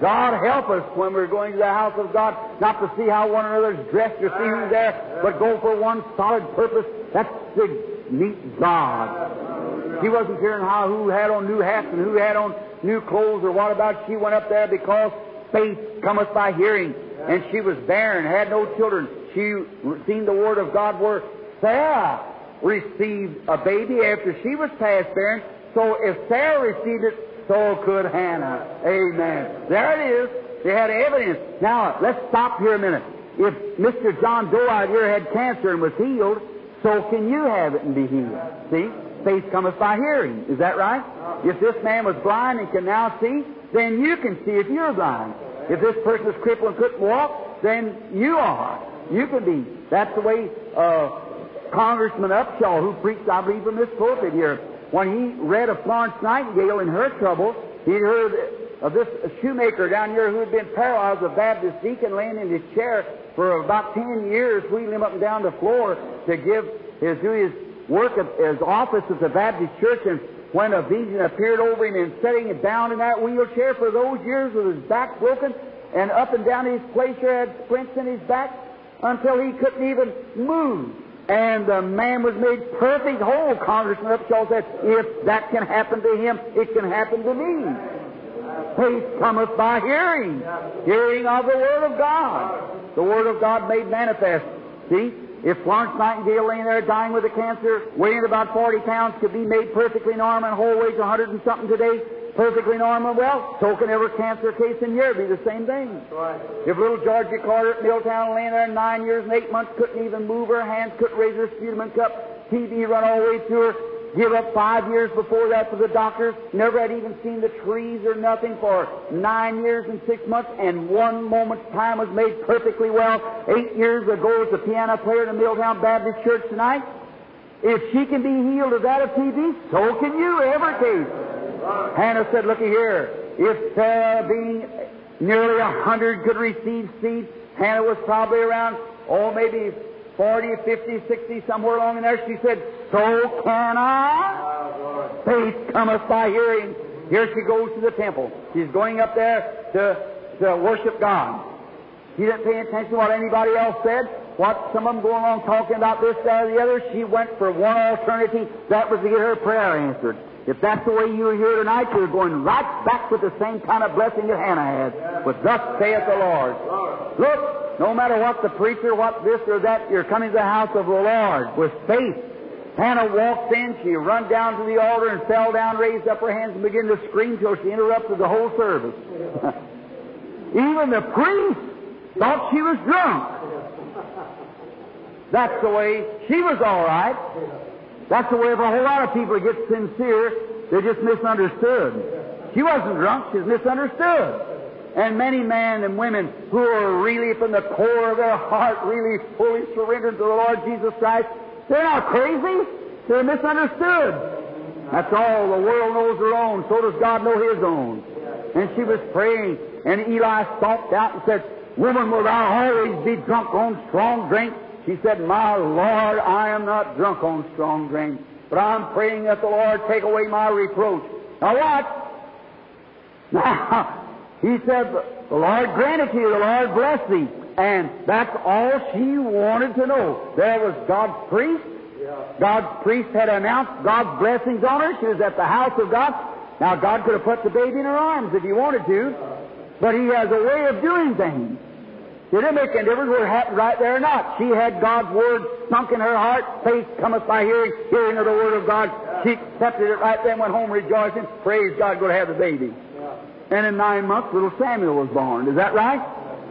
God help us when we're going to the house of God, not to see how one another's dressed or see who's there, but go for one solid purpose. That's to meet God. He wasn't caring how who had on new hats and who had on new clothes or what about, she went up there because faith cometh by hearing. And she was barren, had no children. She seen the Word of God where Sarah received a baby after she was past barren. So if Sarah received it, so could Hannah. Amen. There it is. They had evidence. Now, let's stop here a minute. If Mister John Doe out here had cancer and was healed, so can you have it and be healed. See? Faith cometh by hearing. Is that right? If this man was blind and can now see, then you can see if you're blind. If this person is crippled and couldn't walk, then you are. You can be. That's the way uh, Congressman Upshaw, who preached, I believe, from this pulpit here, when he read of Florence Nightingale in her trouble, he heard of this shoemaker down here who had been paralyzed, a Baptist deacon, laying in his chair for about ten years, wheeling him up and down the floor to give his, do his work of his office at the Baptist church. And when a vision appeared over him and setting him down in that wheelchair for those years with his back broken and up and down his placer, had splints in his back until he couldn't even move. And the man was made perfect whole. Congressman Upshaw said, if that can happen to him, it can happen to me. Faith cometh by hearing. Hearing of the Word of God. The Word of God made manifest. See? If Florence Nightingale laying there dying with a cancer, weighing about forty pounds, could be made perfectly normal and whole, weighs a hundred and something today, perfectly normal, well, so can every cancer case in here be the same thing. Right. If little Georgia Carter at Milltown laying there nine years and eight months, couldn't even move her hands, couldn't raise her sputum and cup, T B run all the way through her, give up five years before that to the doctors, never had even seen the trees or nothing for nine years and six months, and one moment's time was made perfectly well. Eight years ago as a piano player in the Milltown Baptist Church tonight. If she can be healed of that of T B, so can you, every case. Hannah said, looky here, if Sarah, being nearly a hundred, could receive seed, Hannah was probably around, oh, maybe forty, fifty, sixty, somewhere along in there. She said, so can I? Faith cometh by hearing. Here she goes to the temple. She's going up there to, to worship God. She didn't pay attention to what anybody else said, what some of them going along talking about this, that, or the other. She went for one alternative. That was to get her prayer answered. If that's the way you are here tonight, you're going right back with the same kind of blessing that Hannah had. But thus saith the Lord. Look. No matter what the preacher, what this or that, you're coming to the house of the Lord with faith. Hannah walked in, she run down to the altar and fell down, raised up her hands and began to scream till she interrupted the whole service. Even the priest thought she was drunk. That's the way she was all right. That's the way of a whole lot of people get sincere, they're just misunderstood. She wasn't drunk, she was misunderstood. And many men and women who are really from the core of their heart, really fully surrendered to the Lord Jesus Christ, they're not crazy. They're misunderstood. That's all. The world knows their own. So does God know His own. And she was praying, and Eli stalked out and said, woman, will thou always be drunk on strong drink? She said, my Lord, I am not drunk on strong drink, but I'm praying that the Lord take away my reproach. Now what? Now, he said, the Lord grant it to you, the Lord bless thee. And that's all she wanted to know. There was God's priest. God's priest had announced God's blessings on her. She was at the house of God. Now, God could have put the baby in her arms if He wanted to, but He has a way of doing things. It didn't make any difference whether it happened right there or not. She had God's Word sunk in her heart. Faith cometh by hearing, hearing of the Word of God. She accepted it right then, went home rejoicing. Praise God, go to have the baby. And in nine months, little Samuel was born. Is that right?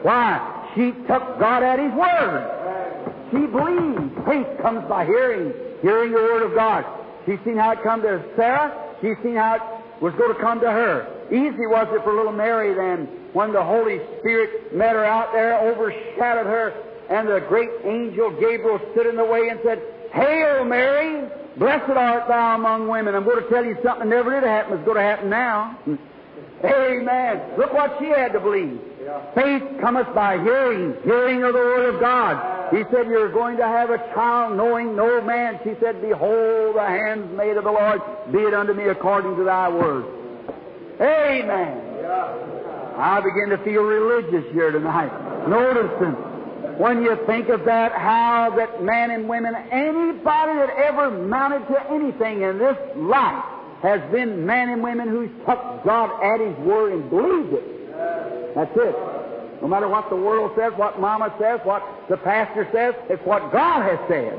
Why? She took God at His Word. She believed. Faith comes by hearing, hearing the Word of God. She's seen how it come to Sarah. She's seen how it was going to come to her. Easy was it for little Mary then when the Holy Spirit met her out there, overshadowed her, and the great angel Gabriel stood in the way and said, Hail Mary, blessed art thou among women. I'm going to tell you something that never did happen. It's going to happen now. Amen. Look what she had to believe. Yeah. Faith cometh by hearing, hearing of the Word of God. He said, you're going to have a child knowing no man. She said, behold, the handmaid of the Lord, be it unto me according to thy word. Amen. Yeah. I begin to feel religious here tonight. Noticing when you think of that, how that men and women, anybody that ever mounted to anything in this life, has been men and women who took God at His word and believed it. That's it. No matter what the world says, what Mama says, what the pastor says, it's what God has said.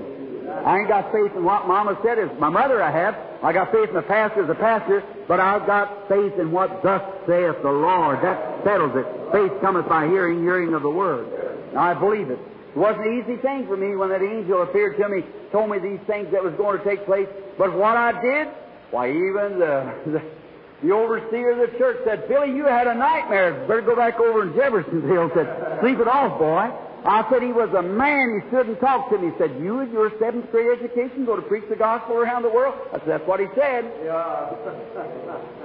I ain't got faith in what Mama said. It's my mother I have. I got faith in the pastor as a pastor, but I've got faith in what thus saith the Lord. That settles it. Faith cometh by hearing, hearing of the word. And I believe it. It wasn't an easy thing for me when that angel appeared to me, told me these things that was going to take place. But what I did, why, even the, the, the overseer of the church said, "Billy, you had a nightmare. Better go back over in Jeffersonville." Said, "Sleep it off, boy." I said, "He was a man. He stood and talked to me." He said, "You and your seventh grade education go to preach the gospel around the world?" I said, "That's what he said." Yeah.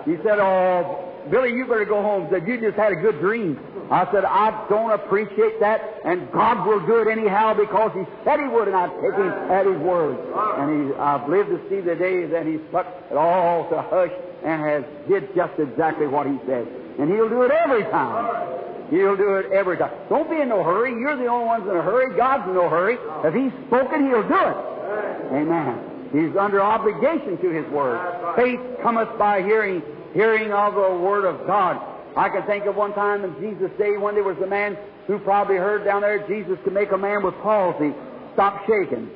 He said, "Oh, Billy, you better go home." He said, "You just had a good dream." I said, "I don't appreciate that, and God will do it anyhow because He said He would, and I take Him at His word." And he, I've lived to see the day that He's put it all to hush and has did just exactly what He said. And He'll do it every time. He'll do it every time. Don't be in no hurry. You're the only ones in a hurry. God's in no hurry. If He's spoken, He'll do it. Amen. He's under obligation to His word. Faith cometh by hearing, hearing of the word of God. I can think of one time in Jesus' day when there was a man who probably heard down there Jesus could make a man with palsy stop shaking.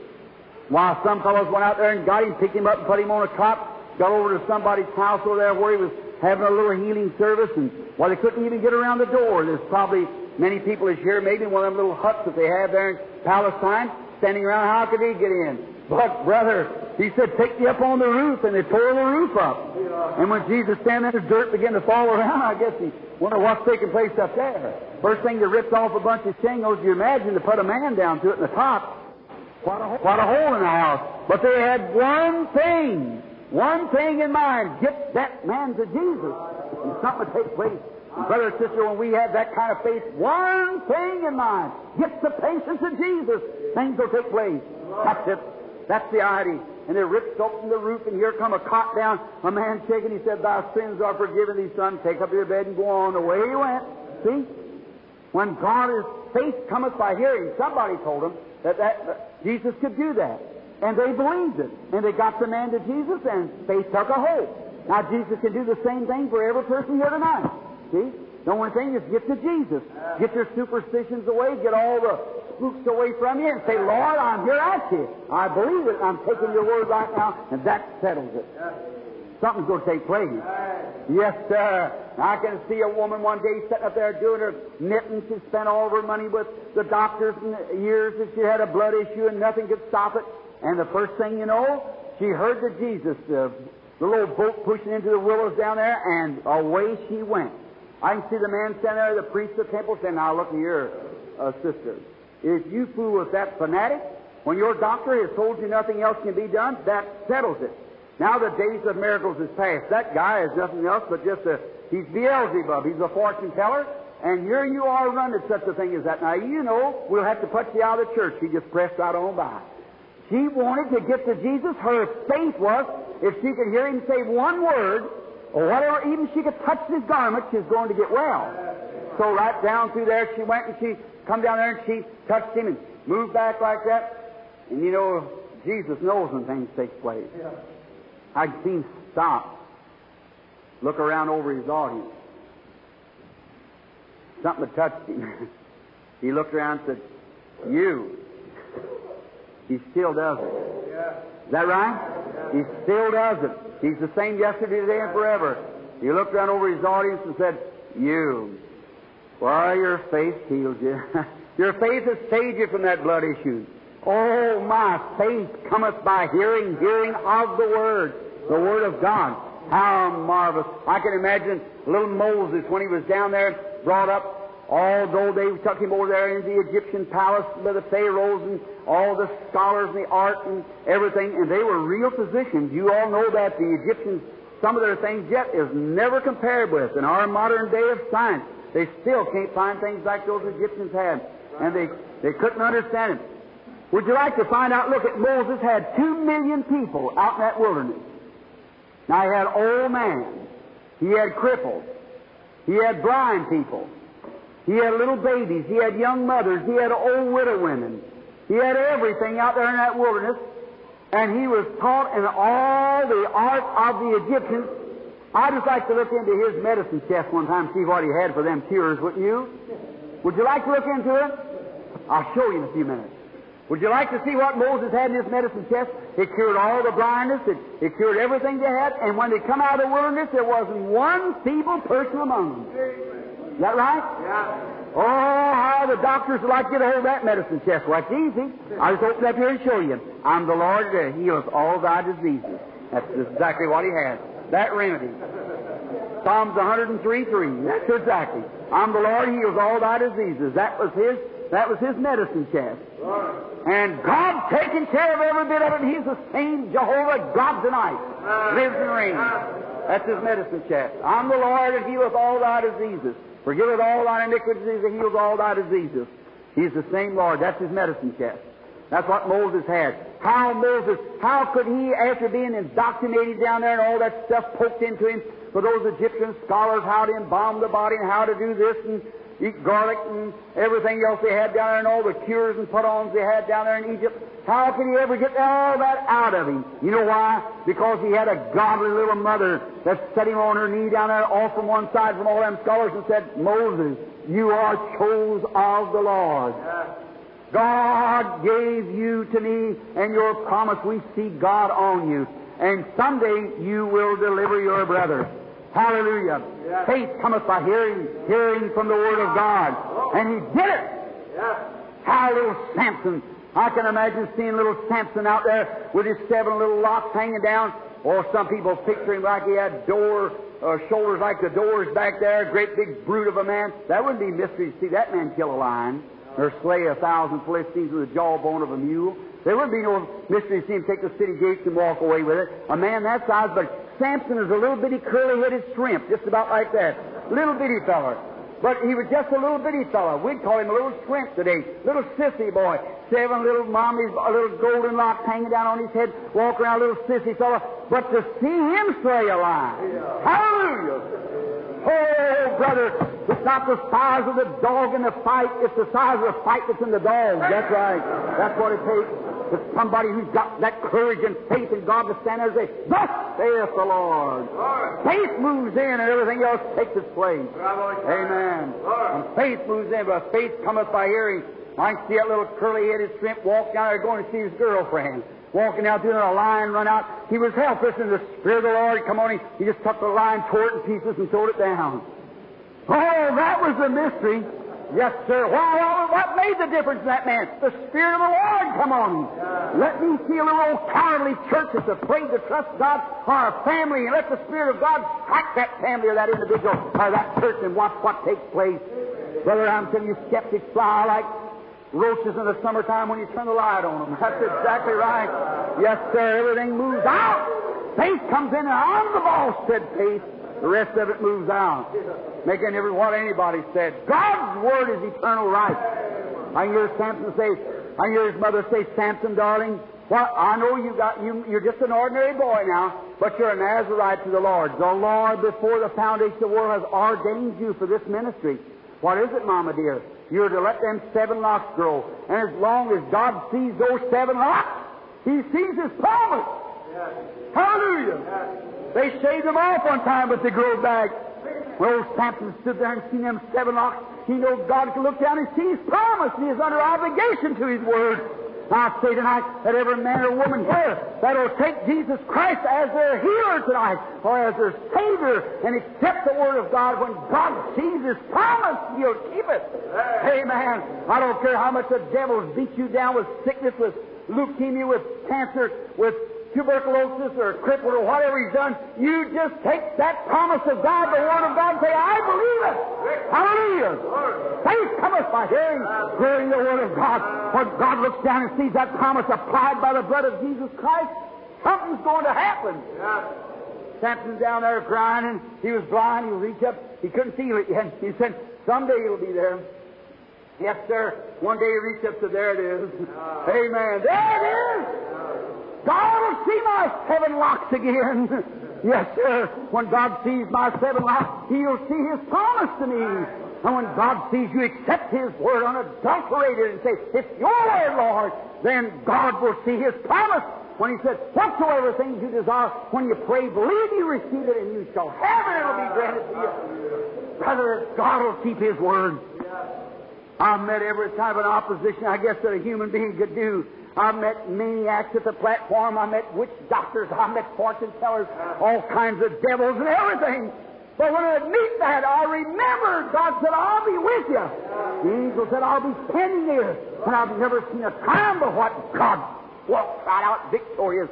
While some fellows went out there and got him, picked him up and put him on a cot, got over to somebody's house over there where he was having a little healing service, and well, they couldn't even get around the door. There's probably many people is here, maybe in one of them little huts that they have there in Palestine, standing around. How could they get in? But, brother, He said, "Pick me up on the roof," and they tore the roof up. And when Jesus standing there, the dirt began to fall around. I guess He wondered what's taking place up there. First thing, they ripped off a bunch of shingles. You imagine, to put a man down to it in the top. What a, what a hole in the house. But they had one thing. One thing in mind, get that man to Jesus, and something would take place. And brother and sister, when we have that kind of faith, one thing in mind, get the patient to Jesus, things will take place. That's it. That's the idea. And they ripped open the roof, and here come a cot down, a man shaking. He said, "Thy sins are forgiven thee, son. Take up your bed and go on." The way he went. See? When God is, faith cometh by hearing. Somebody told him that, that, that Jesus could do that. And they believed it. And they got the man to Jesus, and they took a hold. Now, Jesus can do the same thing for every person here tonight. See? The only thing is get to Jesus. Get your superstitions away. Get all the spooks away from you and say, "Lord, I'm here at you. I believe it. I'm taking your word right now." And that settles it. Something's going to take place. Yes, sir. I can see a woman one day sitting up there doing her knitting. She spent all of her money with the doctors in the years that she had a blood issue, and nothing could stop it. And the first thing you know, she heard the Jesus, the, the little boat pushing into the willows down there, and away she went. I can see the man standing there, the priest of the temple, saying, "Now look here, uh, sister, if you fool with that fanatic, when your doctor has told you nothing else can be done, that settles it. Now the days of miracles is past. That guy is nothing else but just a, he's Beelzebub, he's a fortune teller, and here you are running such a thing as that. Now you know we'll have to put you out of the church." She just pressed right on by. She wanted to get to Jesus. Her faith was, if she could hear Him say one word, or whatever, even she could touch His garment, she's going to get well. So right down through there, she went and she come down there and she touched Him and moved back like that. And you know, Jesus knows when things take place. I can see Him stop, look around over His audience. Something had touched Him. He looked around and said, "You." He still does it. Is that right? He still does it. He's the same yesterday, today, and forever. He looked around over His audience and said, "You, well, your faith healed you. Your faith has saved you from that blood issue." Oh, my faith cometh by hearing, hearing of the Word, the Word of God. How marvelous. I can imagine little Moses when he was down there, brought up. Although they took him over there into the Egyptian palace by the pharaohs and all the scholars and the art and everything, and they were real physicians. You all know that the Egyptians, some of their things yet is never compared with in our modern day of science. They still can't find things like those Egyptians had, and they, they couldn't understand it. Would you like to find out? Look, at Moses had two million people out in that wilderness. Now, he had old man. He had cripples. He had blind people. He had little babies. He had young mothers. He had old widow women. He had everything out there in that wilderness. and he was taught in all the art of the Egyptians. I'd just like to look into his medicine chest one time and see what he had for them cures, wouldn't you? Would you like to look into it? I'll show you in a few minutes. Would you like to see what Moses had in his medicine chest? It cured all the blindness. It, it cured everything they had. And when they come out of the wilderness, there wasn't one feeble person among them. Is that right? Yeah. Oh, how the doctors would like to get a hold of that medicine chest. Well, it's easy. I'll just open up here and show you. I'm the Lord that heals all thy diseases. That's exactly what he had. That remedy. Psalms one oh three three. That's exactly. I'm the Lord, he heals all thy diseases. That was his that was his medicine chest. And God taking care of every bit of it. He's the same Jehovah God tonight. Lives and reigns. That's his medicine chest. I'm the Lord that healeth all thy diseases. Forgiveth all thy iniquities and heals all thy diseases. He's the same Lord. That's his medicine chest. That's what Moses had. How Moses, how could he, after being indoctrinated down there and all that stuff poked into him, for those Egyptian scholars, how to embalm the body and how to do this and eat garlic and everything else they had down there and all the cures and put-ons they had down there in Egypt, how could he ever get all that out of him? You know why? Because he had a godly little mother that set him on her knee down there off from one side from all them scholars and said, Moses, you are chose of the Lord. God gave you to me, and your promise, we see God on you. And someday you will deliver your brother. Hallelujah. Yes. Faith cometh by hearing, hearing from the Word of God. And he did it. Yes. How little Samson. I can imagine seeing little Samson out there with his seven little locks hanging down. Or some people picture him like he had door uh, shoulders like the doors back there, great big brute of a man. That wouldn't be a mystery to see that man kill a lion. Or slay a thousand Philistines with the jawbone of a mule. There wouldn't be no mystery to see him take the city gates and walk away with it. A man that size, but Samson is a little bitty curly-headed shrimp, just about like that. Little bitty fella. But he was just a little bitty fella. We'd call him a little shrimp today. Little sissy boy. Seven little mommies, a little golden locks hanging down on his head, walk around a little sissy fella. But to see him slay a lion. Yeah. Hallelujah! Oh, brother, it's not the size of the dog in the fight, it's the size of the fight that's in the dog. That's right. That's what it takes. It's somebody who's got that courage and faith in God to stand there and say, thus saith the Lord. Lord. Faith moves in and everything else takes its place. Bravo. Amen. Lord. And faith moves in, but faith cometh by hearing. I can see that little curly-headed shrimp walk down there going to see his girlfriend. Walking out there, a lion run out. He was helpless, and the Spirit of the Lord come on him. He just took the lion, tore it in pieces, and tore it down. Oh, that was the mystery. Yes, sir. Why? What made the difference in that man? The Spirit of the Lord come on him. Yeah. Let me see a little old cowardly church that's afraid to trust God for a family, and let the Spirit of God strike that family or that individual or that church and watch what takes place. Brother, I'm telling you, skeptics fly like roaches in the summertime when you turn the light on them. That's exactly right. Yes, sir. Everything moves out. Faith comes in and on the ball, said faith. The rest of it moves out. Making every what anybody said. God's Word is eternal right. I hear Samson say, I hear his mother say, Samson, darling, well, I know you got, you, you're just an ordinary boy now, but you're a Nazarite to the Lord. The Lord, before the foundation of the world, has ordained you for this ministry. What is it, Mama dear? You're to let them seven locks grow. And as long as God sees those seven locks, he sees his promise. Yes. Hallelujah. Yes. They shaved them off one time, but they grew back. Well, old Samson stood there and seen them seven locks. He knows God can look down and see his promise. He is under obligation to his word. I say tonight that every man or woman here that will take Jesus Christ as their healer tonight or as their Savior and accept the Word of God, when God sees his promise, he'll keep it. Amen. Amen. I don't care how much the devils beat you down with sickness, with leukemia, with cancer, with tuberculosis or crippled or whatever he's done, you just take that promise of God, the Word of God, and say, I believe it. Hallelujah. Faith cometh by hearing, hearing the Word of God. When God looks down and sees that promise applied by the blood of Jesus Christ, something's going to happen. Samson's down there grinding. He was blind. He reached up. He couldn't see it yet. He said, someday he'll be there. Yes, sir. One day he reached up, so there it is. Amen. There it is. God will see my seven locks again. Yes, sir. When God sees my seven locks, he'll see his promise to me. And when God sees you accept his word unadulterated and say, it's your word, Lord, then God will see his promise when he said, whatsoever things you desire, when you pray, believe you receive it, and you shall have it, it'll be granted to you. Brother, God will keep His word. I've met every type of opposition, I guess, that a human being could do. I've met maniacs at the platform. I've met witch doctors. I've met fortune tellers, all kinds of devils and everything. But when I meet that, I remember God said, I'll be with you. The angel said, I'll be standing there. And I've never seen a time but what God walked right out victorious.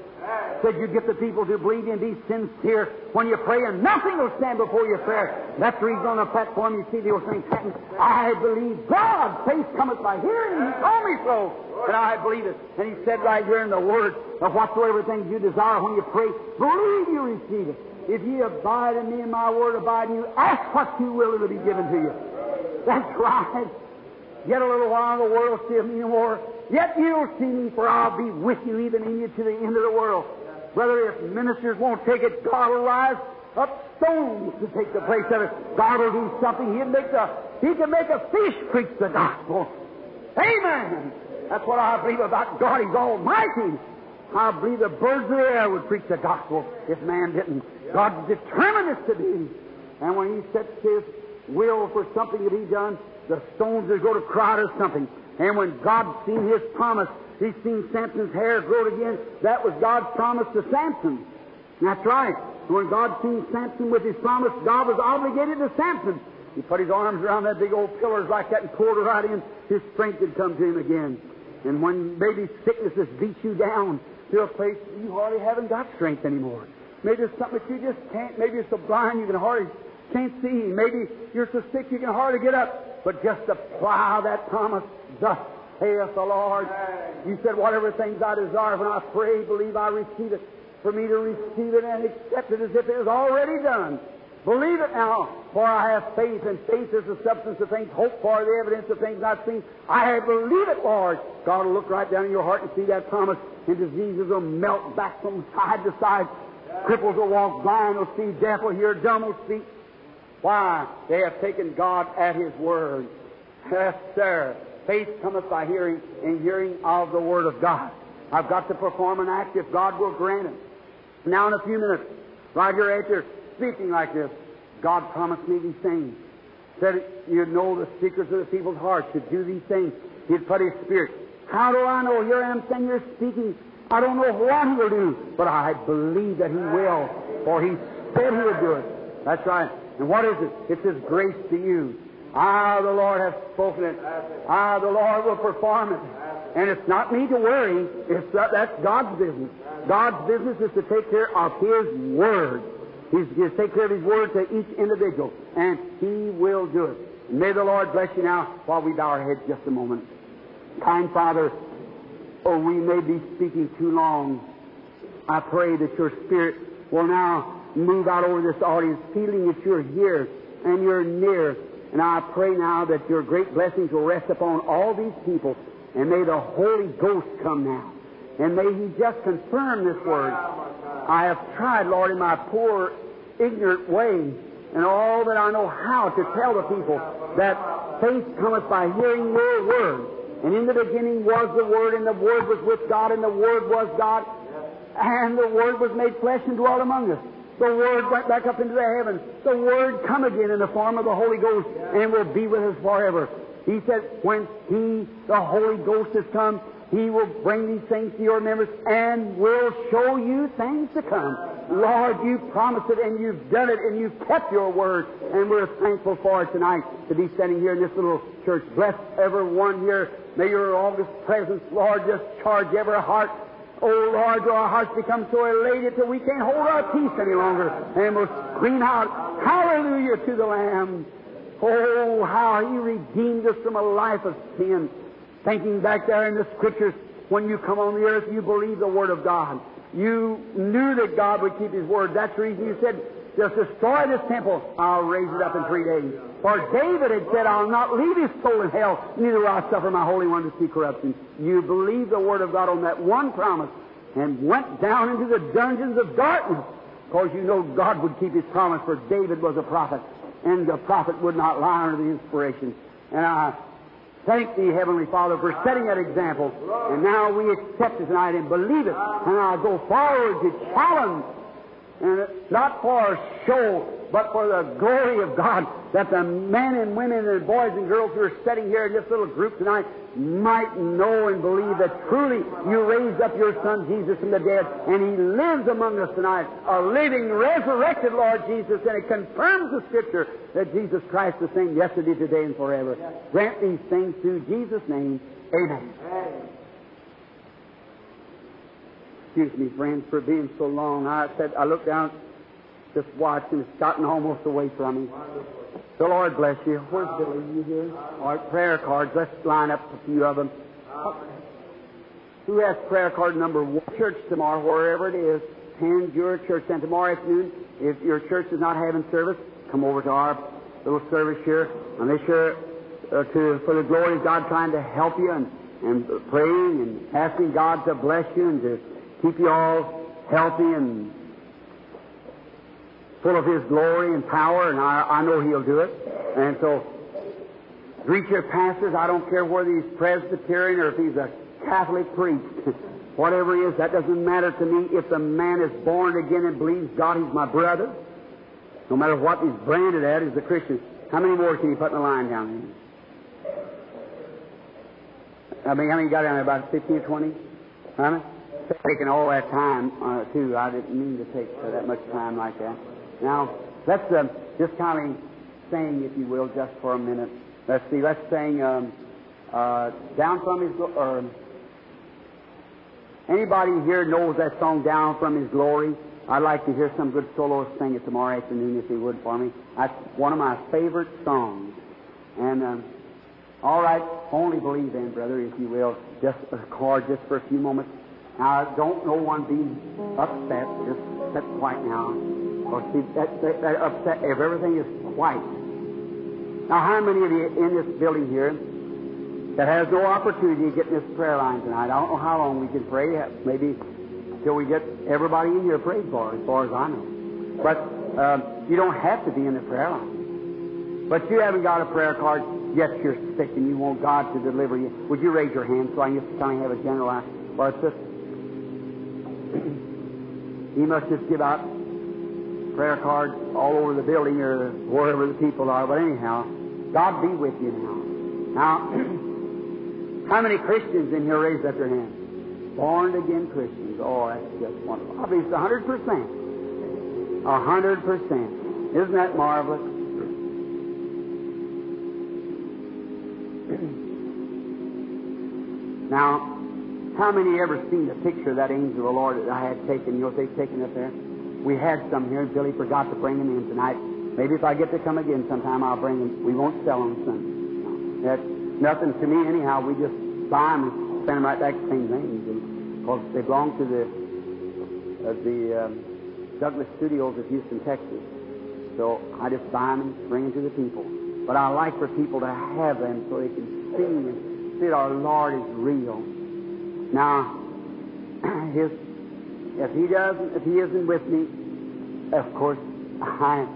Said you get the people to believe and be sincere when you pray, and nothing will stand before your prayer. That's the reason on the platform you see the old thing happen. I believe God. Faith cometh by hearing. He told me so, and I believe it. And He said right here in the Word, of whatsoever things you desire when you pray, believe you receive it. If ye abide in me and my Word abide in you, ask what you will, it will be given to you. That's right. Yet a little while the world will see me no more. Yet you'll see me, for I'll be with you, even in you, to the end of the world. Brother, if ministers won't take it, God will rise up stones to take the place of it. God will do something. He'll make the, he can make a fish preach the gospel. Amen. That's what I believe about God. He's almighty. I believe the birds of the air would preach the gospel if man didn't. God determined us to be. And when He sets His will for something to be done, the stones are going to cry to something. And when God seen His promise, He's seen Samson's hair grow again. That was God's promise to Samson. That's right. When God seen Samson with His promise, God was obligated to Samson. He put His arms around that big old pillars like that and pulled it right in. His strength would come to him again. And when maybe sicknesses beat you down to a place you hardly haven't got strength anymore. Maybe it's something that you just can't. Maybe you're so blind you can hardly can't see. Maybe you're so sick you can hardly get up. But just apply that promise. Thus saith the Lord. You said, whatever things I desire, when I pray, believe I receive it. For me to receive it and accept it as if it was already done. Believe it now, for I have faith, and faith is the substance of things hoped for, the evidence of things not seen. I believe it, Lord. God will look right down in your heart and see that promise, and diseases will melt back from side to side. Cripples will walk, blind will see, deaf will hear, dumb will speak. Why? They have taken God at His word. Yes, sir. Faith cometh by hearing, and hearing of the Word of God. I've got to perform an act if God will grant it. Now in a few minutes, right here after speaking like this, God promised me these things. Said, you know the secrets of the people's hearts, to do these things. He'd put His Spirit. How do I know? Here I am saying you're speaking. I don't know what He will do, but I believe that He will, for He said He would do it. That's right. And what is it? It's His grace to you. I, the Lord, have spoken it. I, the Lord, will perform it. And it's not me to worry. It's that, that's God's business. God's business is to take care of His Word. He's to take care of His Word to each individual. And He will do it. And may the Lord bless you now while we bow our heads just a moment. Kind Father, oh, we may be speaking too long. I pray that your Spirit will now move out over this audience, feeling that you're here and you're near. And I pray now that your great blessings will rest upon all these people. And may the Holy Ghost come now. And may He just confirm this word. I have tried, Lord, in my poor, ignorant way, and all that I know how, to tell the people that faith cometh by hearing your word. And in the beginning was the Word, and the Word was with God, and the Word was God. And the Word was made flesh and dwelt among us. The Word went back up into the heavens. The Word come again in the form of the Holy Ghost and will be with us forever. He said, when He, the Holy Ghost, has come, He will bring these things to your remembrance and will show you things to come. Lord, you promised it, and you've done it, and you've kept your word, and we're thankful for it tonight to be standing here in this little church. Bless every one here. May your august presence, Lord, just charge every heart. Oh, Lord, our hearts become so elated that we can't hold our peace any longer, and we'll scream out, hallelujah to the Lamb. Oh, how He redeemed us from a life of sin. Thinking back there in the Scriptures, when you come on the earth, you believe the Word of God. You knew that God would keep His Word. That's the reason you said, just destroy this temple, I'll raise it up in three days. For David had said, I'll not leave his soul in hell, neither will I suffer my Holy One to see corruption. You believed the Word of God on that one promise and went down into the dungeons of darkness, because you know God would keep His promise, for David was a prophet, and the prophet would not lie under the inspiration. And I Thank Thee, Heavenly Father, for setting that example. And now we accept it tonight and believe it. And I go forward to challenge, and not for show, but for the glory of God, that the men and women and boys and girls who are sitting here in this little group tonight might know and believe that truly You raised up Your Son Jesus from the dead, and He lives among us tonight, a living, resurrected Lord Jesus, and it confirms the Scripture that Jesus Christ is the same yesterday, today, and forever. Grant these things through Jesus' name. Amen. Amen. Excuse me, friends, for being so long. I said, I looked down, just watched, and it's gotten almost away from me. The Lord bless you. Where's Billy? You here? All right, prayer cards. Let's line up a few of them. Who has prayer card number one? Church tomorrow, wherever it is, attend your church. And tomorrow afternoon, if your church is not having service, come over to our little service here. And make sure uh, to, for the glory of God, trying to help you and, and praying and asking God to bless you and to keep you all healthy and full of His glory and power, and I, I know He'll do it. And so, greet your pastors. I don't care whether he's Presbyterian or if he's a Catholic priest. Whatever he is, that doesn't matter to me. If the man is born again and believes God, he's my brother. No matter what he's branded at, he's a Christian. How many more can you put in the line down here? I mean, how many got down there? About fifteen or twenty? Huh? Taking all that time, uh, too. I didn't mean to take uh, that much time like that. Now, let's uh, just kind of sing, if you will, just for a minute. Let's see, let's sing um, uh, Down From His Glory. Anybody here knows that song, Down From His Glory? I'd like to hear some good soloist sing it tomorrow afternoon, if he would, for me. That's one of my favorite songs. And, um, all right, only believe then, brother, if you will, just a chord, just for a few moments. Now, don't no one be upset, just sit quiet now. Or see, that, that, that upset, if everything is quiet. Now, how many of you in this building here that has no opportunity to get in this prayer line tonight? I don't know how long we can pray, maybe till we get everybody in here prayed for, as far as I know. But uh, you don't have to be in the prayer line. But you haven't got a prayer card, yet you're sick and you want God to deliver you. Would you raise your hand so I can just kind of have a general eye? Well, it's just, you must just give out prayer cards all over the building or wherever the people are. But anyhow, God be with you now. Now, how many Christians in here raised up their hands? Born-again Christians. Oh, that's just wonderful. Obviously, one hundred percent. one hundred percent. Isn't that marvelous? Now, how many ever seen the picture of that angel of the Lord that I had taken? You know what they've taken up there? We had some here, and Billy forgot to bring them in tonight. Maybe if I get to come again sometime, I'll bring them. We won't sell them Sunday. That's nothing to me anyhow. We just buy them and send them right back to Saint James, because they belong to the uh, the um, Douglas Studios of Houston, Texas. So I just buy them and bring them to the people. But I like for people to have them so they can see and see that our Lord is real. Now, his, if he doesn't, if he isn't with me, of course, I,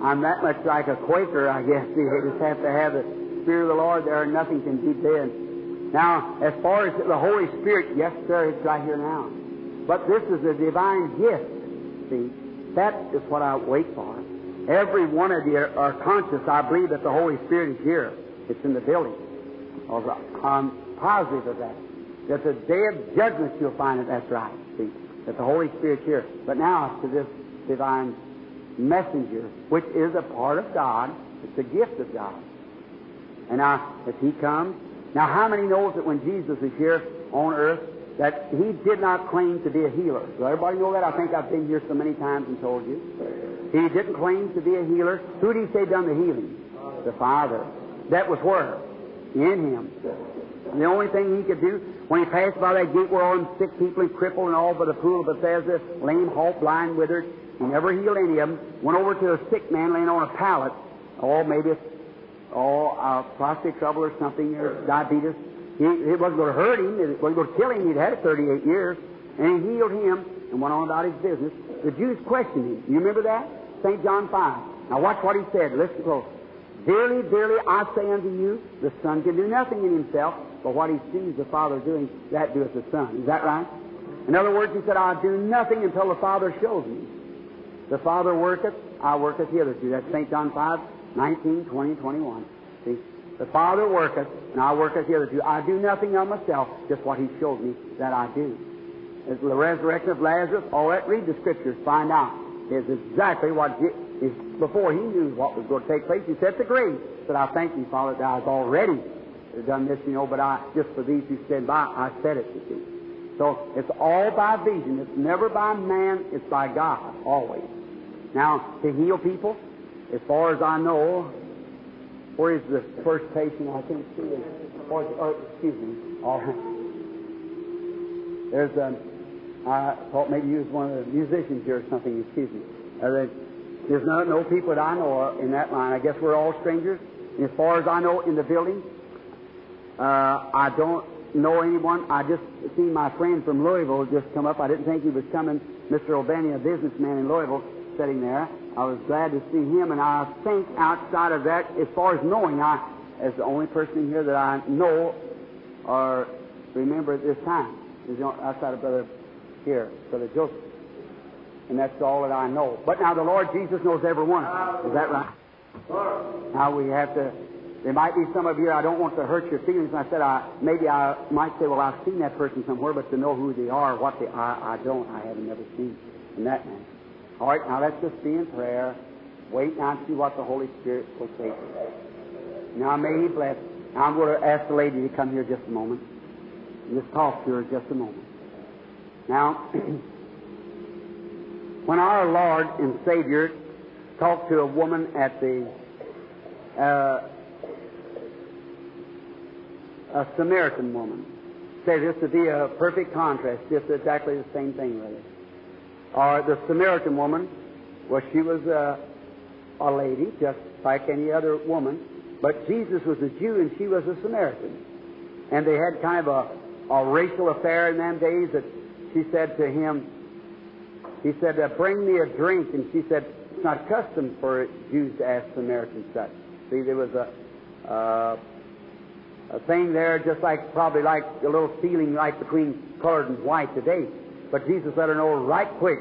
I'm that much like a Quaker, I guess. They just have to have the Spirit of the Lord there, and nothing can be dead. Now, as far as the Holy Spirit, yes, sir, it's right here now. But this is a divine gift. See, that is what I wait for. Every one of you are conscious, I believe, that the Holy Spirit is here. It's in the building. I'm positive of that. That the day of judgment you'll find it, that's right, see, that the Holy Spirit's here. But now to this divine messenger, which is a part of God, it's a gift of God. And now, if he comes, now how many knows that when Jesus is here on earth, that he did not claim to be a healer? Does everybody know that? I think I've been here so many times and told you. He didn't claim to be a healer. Who did he say done the healing? The Father. That was where? In him. And the only thing he could do, when he passed by that gate where all them sick people and crippled and all but the pool of Bethesda, lame, halt, blind, withered, he never healed any of them, went over to a sick man laying on a pallet, or maybe it's all uh, prostate trouble or something, or diabetes. He, it wasn't going to hurt him, it wasn't going to kill him, he'd had it thirty-eight years, and he healed him and went on about his business. The Jews questioned him. You remember that? Saint John five. Now watch what he said. Listen close. Verily, verily, I say unto you, the Son can do nothing in himself, but what he sees the Father doing, that doeth the Son. Is that right? In other words, he said, I'll do nothing until the Father shows me. The Father worketh, I worketh hitherto. That's Saint John five, nineteen, twenty, twenty-one. See? The Father worketh, and I worketh hitherto. I do nothing of myself, just what he shows me that I do. As the resurrection of Lazarus, all that, read the Scriptures, find out. It's exactly what Je- is before he knew what was going to take place. He said the grave. He said, I thank you, Father, that I've already done this, you know, but I, just for these who stand by, I said it to you. So it's all by vision. It's never by man. It's by God, always. Now, to heal people, as far as I know, where is the first patient? I can't see it. Or, or, excuse me. All right. There's a, I thought maybe you was one of the musicians here or something. Excuse me. Uh, there's no, no people that I know in that line. I guess we're all strangers. As far as I know, in the building, uh, I don't know anyone. I just seen my friend from Louisville just come up. I didn't think he was coming. Mister O'Bannon, a businessman in Louisville, sitting there. I was glad to see him, and I think outside of that, as far as knowing, I, as the only person in here that I know or remember at this time, is outside of Brother here, Brother Joseph. And that's all that I know. But now the Lord Jesus knows every one of us. Is that right? Now we have to. There might be some of you, I don't want to hurt your feelings. And I said, I, maybe I might say, well, I've seen that person somewhere, but to know who they are, what they are, I, I don't. I haven't ever seen in that man. All right, now let's just be in prayer. Wait now and see what the Holy Spirit will say. Now may He bless. Now I'm going to ask the lady to come here just a moment. And just talk to her just a moment. Now, when our Lord and Savior talked to a woman at the... Uh, a Samaritan woman. Say this would be a perfect contrast, just exactly the same thing, really. Or the Samaritan woman, well, she was a, a lady, just like any other woman, but Jesus was a Jew and she was a Samaritan. And they had kind of a, a racial affair in them days that she said to him, he said, bring me a drink. And she said, it's not custom for Jews to ask Samaritans such. See, there was a... Uh, A thing there, just like probably like a little feeling like between colored and white today. But Jesus let her know right quick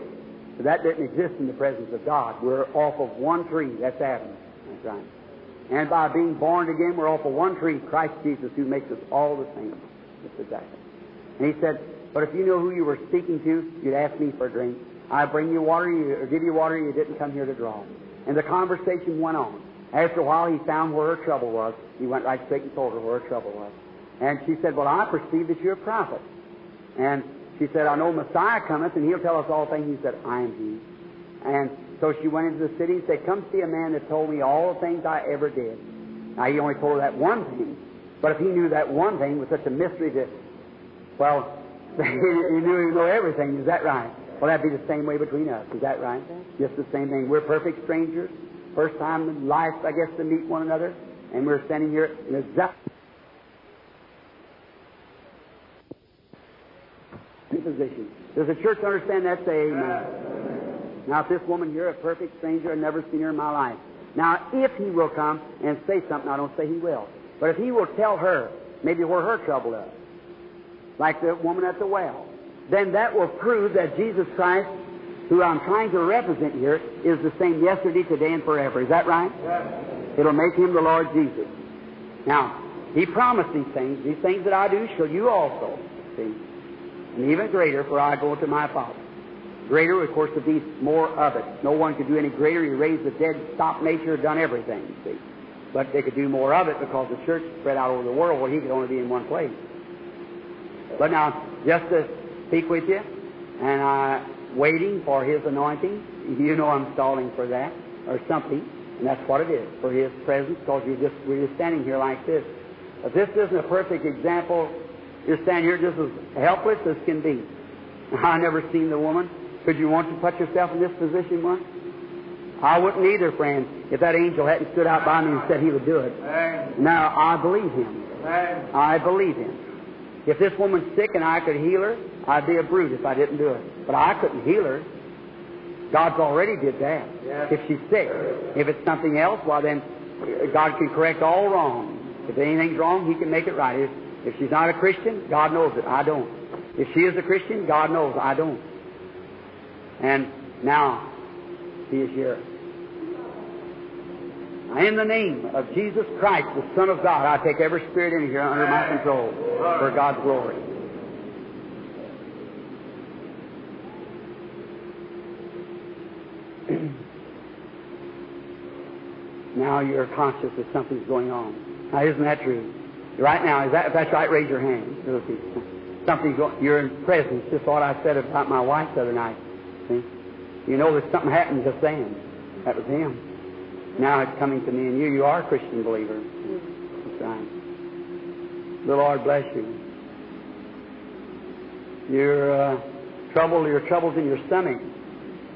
that didn't exist in the presence of God. We're off of one tree. That's Adam. That's right. And by being born again, we're off of one tree, Christ Jesus, who makes us all the same. That's exactly. And he said, but if you knew who you were speaking to, you'd ask me for a drink. I bring you water, you, or give you water, you didn't come here to draw. And the conversation went on. After a while, he found where her trouble was. He went right straight and told her where her trouble was. And she said, well, I perceive that you're a prophet. And she said, I know Messiah cometh, and he'll tell us all things. He said, I am he. And so she went into the city and said, come see a man that told me all the things I ever did. Now, he only told her that one thing. But if he knew that one thing, it was such a mystery that, well, he knew he'd know everything. Is that right? Well, that'd be the same way between us. Is that right? Just the same thing. We're perfect strangers. First time in life, I guess, to meet one another, and we're standing here in exactly the position. Does the church understand that? Say amen. Now, if this woman here, a perfect stranger, I've never seen her in my life. Now, if he will come and say something, I don't say he will, but if he will tell her maybe where her trouble is, like the woman at the well, then that will prove that Jesus Christ, who I'm trying to represent here, is the same yesterday, today, and forever. Is that right? Yes. It'll make him the Lord Jesus. Now, he promised these things. These things that I do shall you also see. And even greater, for I go to my Father. Greater, of course, would be more of it. No one could do any greater. He raised the dead, stopped nature, done everything, see. But they could do more of it because the church spread out over the world where he could only be in one place. But now, just to speak with you, and I... waiting for his anointing. You know I'm stalling for that, or something, and that's what it is, for his presence, because you're just, we're just standing here like this. If this isn't a perfect example, you're standing here just as helpless as can be. I never seen the woman. Could you want to put yourself in this position once? I wouldn't either, friend, if that angel hadn't stood out by me and said he would do it. Amen. Now, I believe him. Amen. I believe him. If this woman's sick and I could heal her, I'd be a brute if I didn't do it. But I couldn't heal her. God's already did that. Yes. If she's sick. If it's something else, well then, God can correct all wrongs. If anything's wrong, He can make it right. If, if she's not a Christian, God knows it. I don't. If she is a Christian, God knows I don't. And now, He is here. In the name of Jesus Christ, the Son of God, I take every spirit in here under my control for God's glory. Now you're conscious that something's going on. Now, isn't that true? Right now, is that, if that's right, raise your hand. Little people. Something's going, you're in presence. Just what I said about my wife the other night. See? You know that something happened just then. That was him. Now it's coming to me and you. You are a Christian believer. That's right. The Lord bless you. Your uh, trouble, your trouble's in your stomach.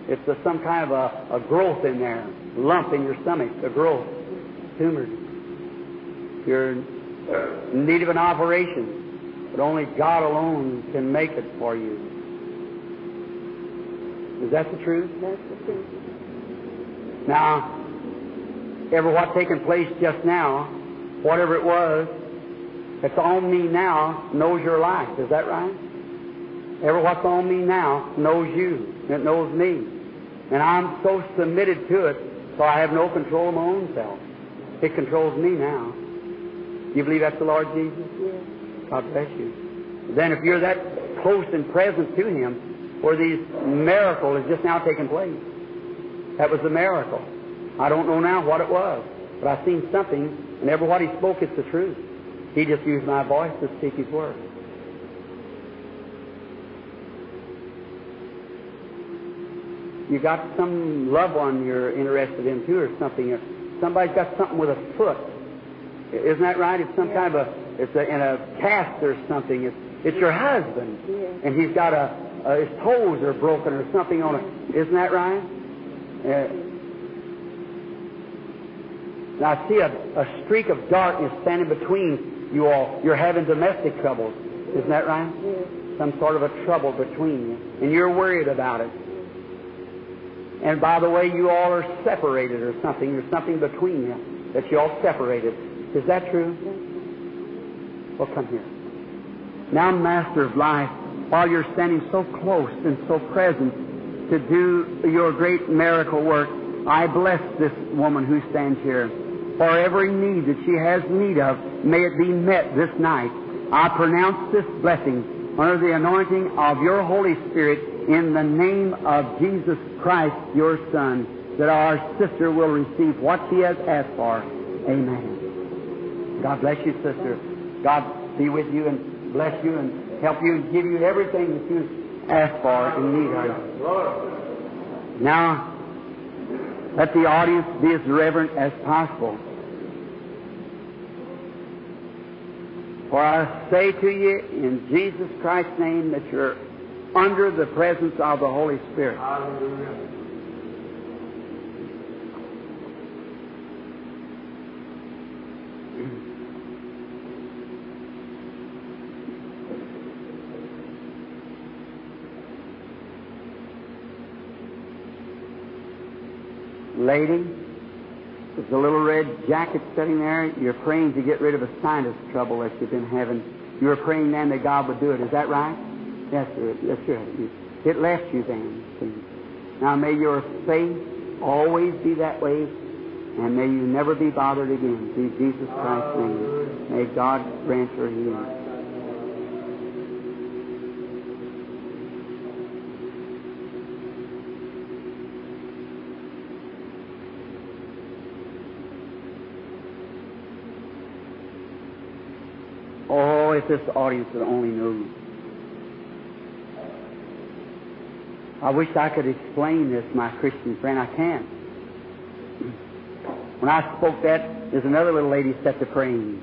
It's a, some kind of a, a growth in there, lump in your stomach, a growth, tumor. You're in need of an operation, but only God alone can make it for you. Is that the truth? That's the truth. Now, ever what's taken place just now, whatever it was, it's on me now, knows your life. Is that right? Ever what's on me now knows you. It knows me. And I'm so submitted to it, so I have no control of my own self. It controls me now. You believe that's the Lord Jesus? Yes. God bless you. Then if you're that close and present to Him, where these miracle is just now taking place. That was the miracle. I don't know now what it was, but I seen something, and every what He spoke, it's the truth. He just used my voice to speak His word. You got some loved one you're interested in too, or something. Or somebody's got something with a foot. Isn't that right? It's some yeah. kind of a, it's a, in a cast or something. It's, it's your husband, yeah. and he's got a, a, his toes are broken or something on it. Isn't that right? Uh, And I see a, a streak of darkness standing between you all. You're having domestic troubles. Isn't that right? Yes. Some sort of a trouble between you. And you're worried about it. And by the way, you all are separated or something. There's something between you that you all separated. Is that true? Yes. Well, come here. Now, Master of Life, while you're standing so close and so present to do your great miracle work, I bless this woman who stands here. For every need that she has need of, may it be met this night. I pronounce this blessing under the anointing of your Holy Spirit in the name of Jesus Christ, your Son, that our sister will receive what she has asked for. Amen. God bless you, sister. God be with you and bless you and help you and give you everything that you ask for and need of. Now, let the audience be as reverent as possible. For I say to you in Jesus Christ's name that you're under the presence of the Holy Spirit. Hallelujah. Lady, with the little red jacket sitting there, you're praying to get rid of a sinus trouble that you've been having. You were praying then that God would do it. Is that right? Yes, sir. Yes, sir. It left you then. Now may your faith always be that way, and may you never be bothered again. In Jesus Christ's name, may God grant your healing. This audience that only knew. I wish I could explain this, my Christian friend. I can't. When I spoke that, there's another little lady set to praying.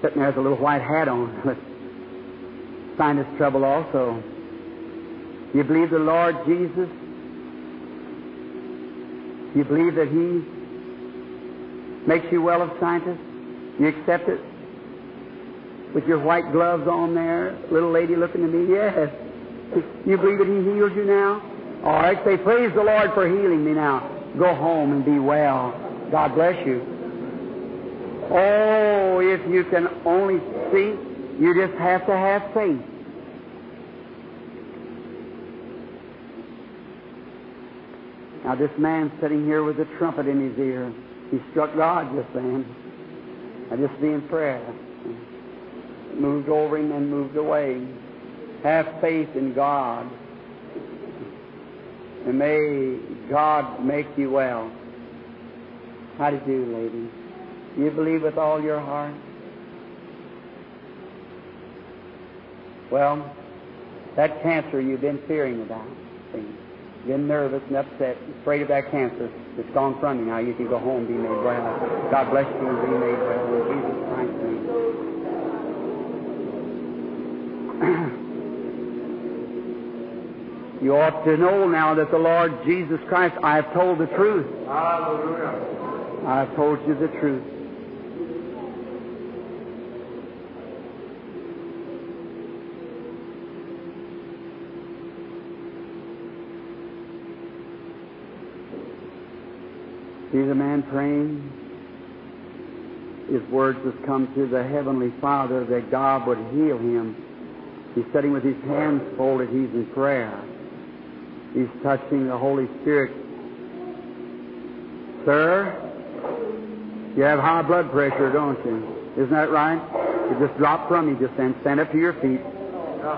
Sitting there with a little white hat on with sinus trouble also. You believe the Lord Jesus? You believe that He makes you well of sinus? You accept it? With your white gloves on there, little lady looking at me, yes. You believe that He heals you now? All right, say, praise the Lord for healing me now. Go home and be well. God bless you. Oh, if you can only see, you just have to have faith. Now, this man sitting here with a trumpet in his ear, he struck God just then. I just be in prayer. Moved over him and moved away. Have faith in God. And may God make you well. How do you do, lady? Do you believe with all your heart? Well, that cancer you've been fearing about, see, been nervous and upset, afraid of that cancer, it's gone from you now. You can go home and be made well. God bless you and be made well in Jesus Christ's name. You ought to know now that the Lord Jesus Christ, I have told the truth. Hallelujah. I have told you the truth. See the man praying. His words has come to the Heavenly Father that God would heal him. He's sitting with his hands folded. He's in prayer. He's touching the Holy Spirit. Sir, you have high blood pressure, don't you? Isn't that right? It just dropped from you just then. Stand up to your feet.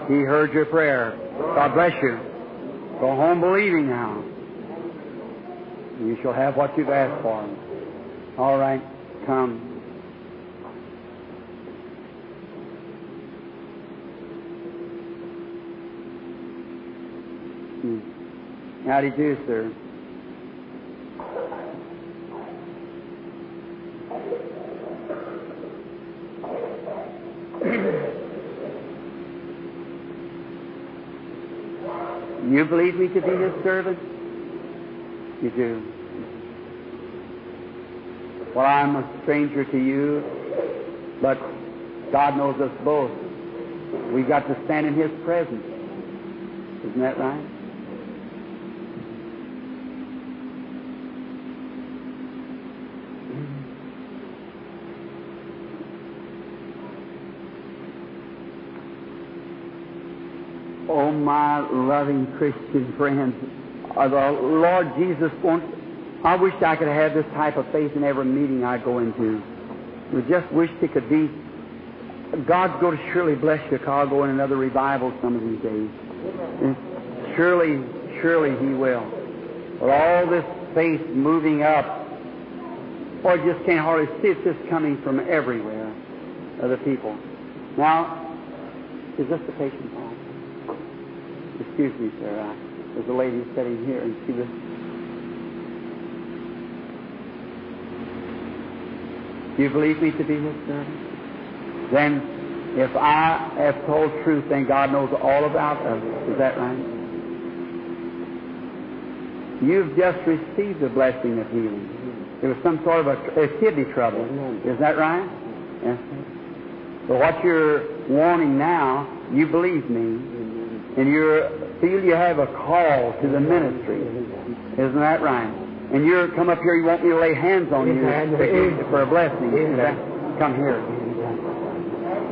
He heard your prayer. God bless you. Go home believing now. You shall have what you've asked for. All right, come. How do you do, sir? You believe me to be His servant? You do. Well, I'm a stranger to you, but God knows us both. We've got to stand in His presence. Isn't that right? Oh, my loving Christian friends, uh, the Lord Jesus wants, I wish I could have this type of faith in every meeting I go into. We just wish it could be. God's going to surely bless Chicago in another revival some of these days. And surely, surely He will. With all this faith moving up, or oh, just can't hardly see it, just coming from everywhere, other people. Now, is this the patient Paul? Excuse me, sir. I, there's a lady sitting here, and she was. Do you believe me to be His servant? Then, if I have told truth, then God knows all about us. Is that right? You've just received the blessing of healing. There was some sort of a, a kidney trouble. Is that right? Yes. So what you're wanting now, you believe me. And you feel you have a call to the ministry. Isn't that right? And you come up here, you want me to lay hands on you for a blessing. Come here.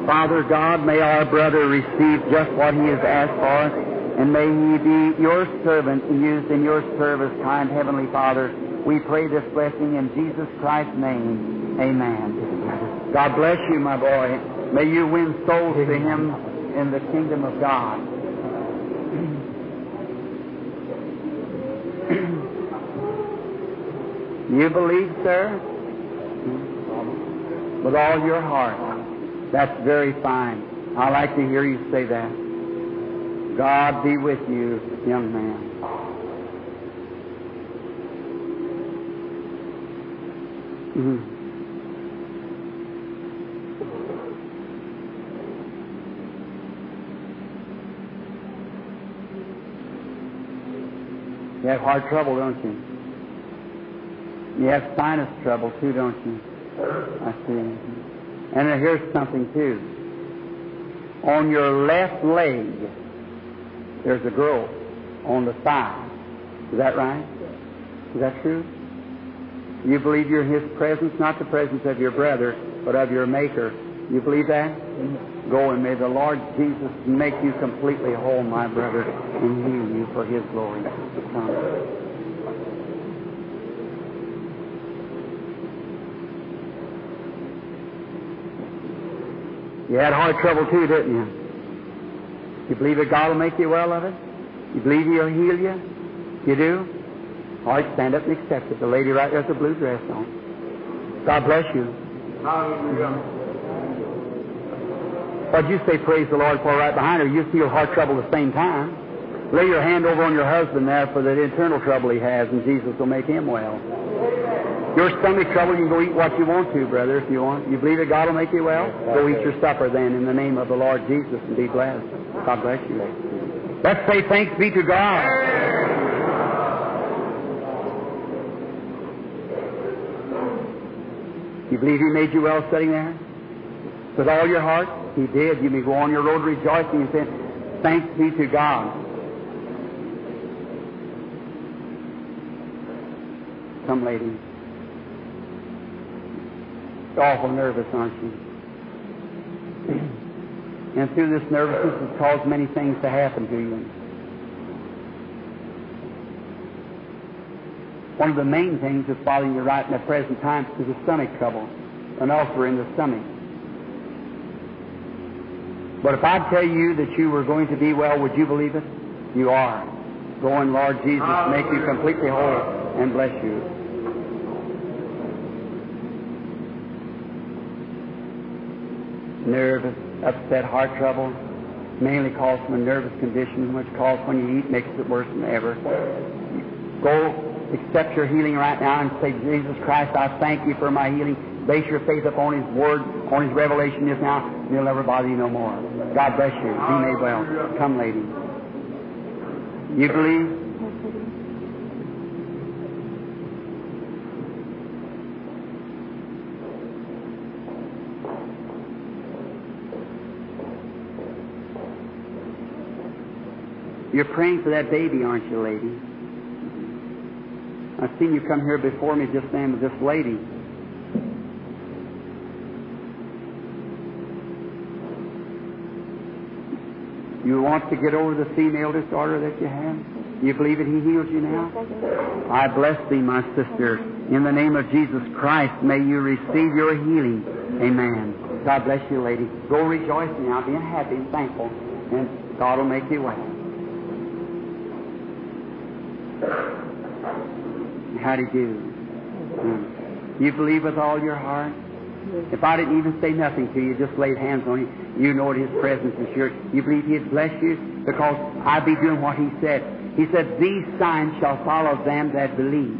Father God, may our brother receive just what he has asked for, and may he be your servant and used in your service, kind Heavenly Father. We pray this blessing in Jesus Christ's name. Amen. God bless you, my boy. May you win souls to Him in the kingdom of God. You believe, sir? With all your heart. That's very fine. I like to hear you say that. God be with you, young man. Mm-hmm. You have heart trouble, don't you? You have sinus trouble, too, don't you? I see. And here's something, too. On your left leg, there's a growth on the thigh. Is that right? Is that true? You believe you're in His presence, not the presence of your brother, but of your Maker. You believe that? Mm-hmm. Go, and may the Lord Jesus make you completely whole, my brother, and heal you for His glory. Come. You had hard trouble too, didn't you? You believe that God will make you well of it? You believe He'll heal you? You do? All right, stand up and accept it. The lady right there with the blue dress on. God bless you. Hallelujah. What'd you say, praise the Lord, for right behind her? You feel heart trouble at the same time. Lay your hand over on your husband there for the internal trouble he has, and Jesus will make him well. Your stomach trouble, you can go eat what you want to, brother, if you want. You believe that God will make you well? Go eat your supper then in the name of the Lord Jesus and be blessed. God bless you. Let's say thanks be to God. You believe He made you well sitting there? With all your heart? He did. You may go on your road rejoicing and saying, thanks be to God. Some lady. Awful nervous, aren't you? And through this nervousness has caused many things to happen to you. One of the main things that's bothering you right in the present time is the stomach trouble, an ulcer in the stomach. But if I tell you that you were going to be well, would you believe it? You are. Go on, Lord Jesus, make you completely whole and bless you. Nervous, upset, heart trouble, mainly caused from a nervous condition, which caused when you eat makes it worse than ever. Go accept your healing right now and say, Jesus Christ, I thank You for my healing. Base your faith upon His Word, on His revelation just now, and He'll never bother you no more. God bless you. Be made well. Come, lady. You believe? You're praying for that baby, aren't you, lady? I've seen you come here before me just then with this lady. You want to get over the female disorder that you have? You believe that He heals you now? I bless thee, my sister. In the name of Jesus Christ, may you receive your healing. Amen. God bless you, lady. Go rejoice now, being happy and thankful, and God will make you well. How do you do? Mm. You believe with all your heart? Yes. If I didn't even say nothing to you, just laid hands on you, you know His presence is yours. You believe He'd bless you because I'd be doing what He said. He said, these signs shall follow them that believe.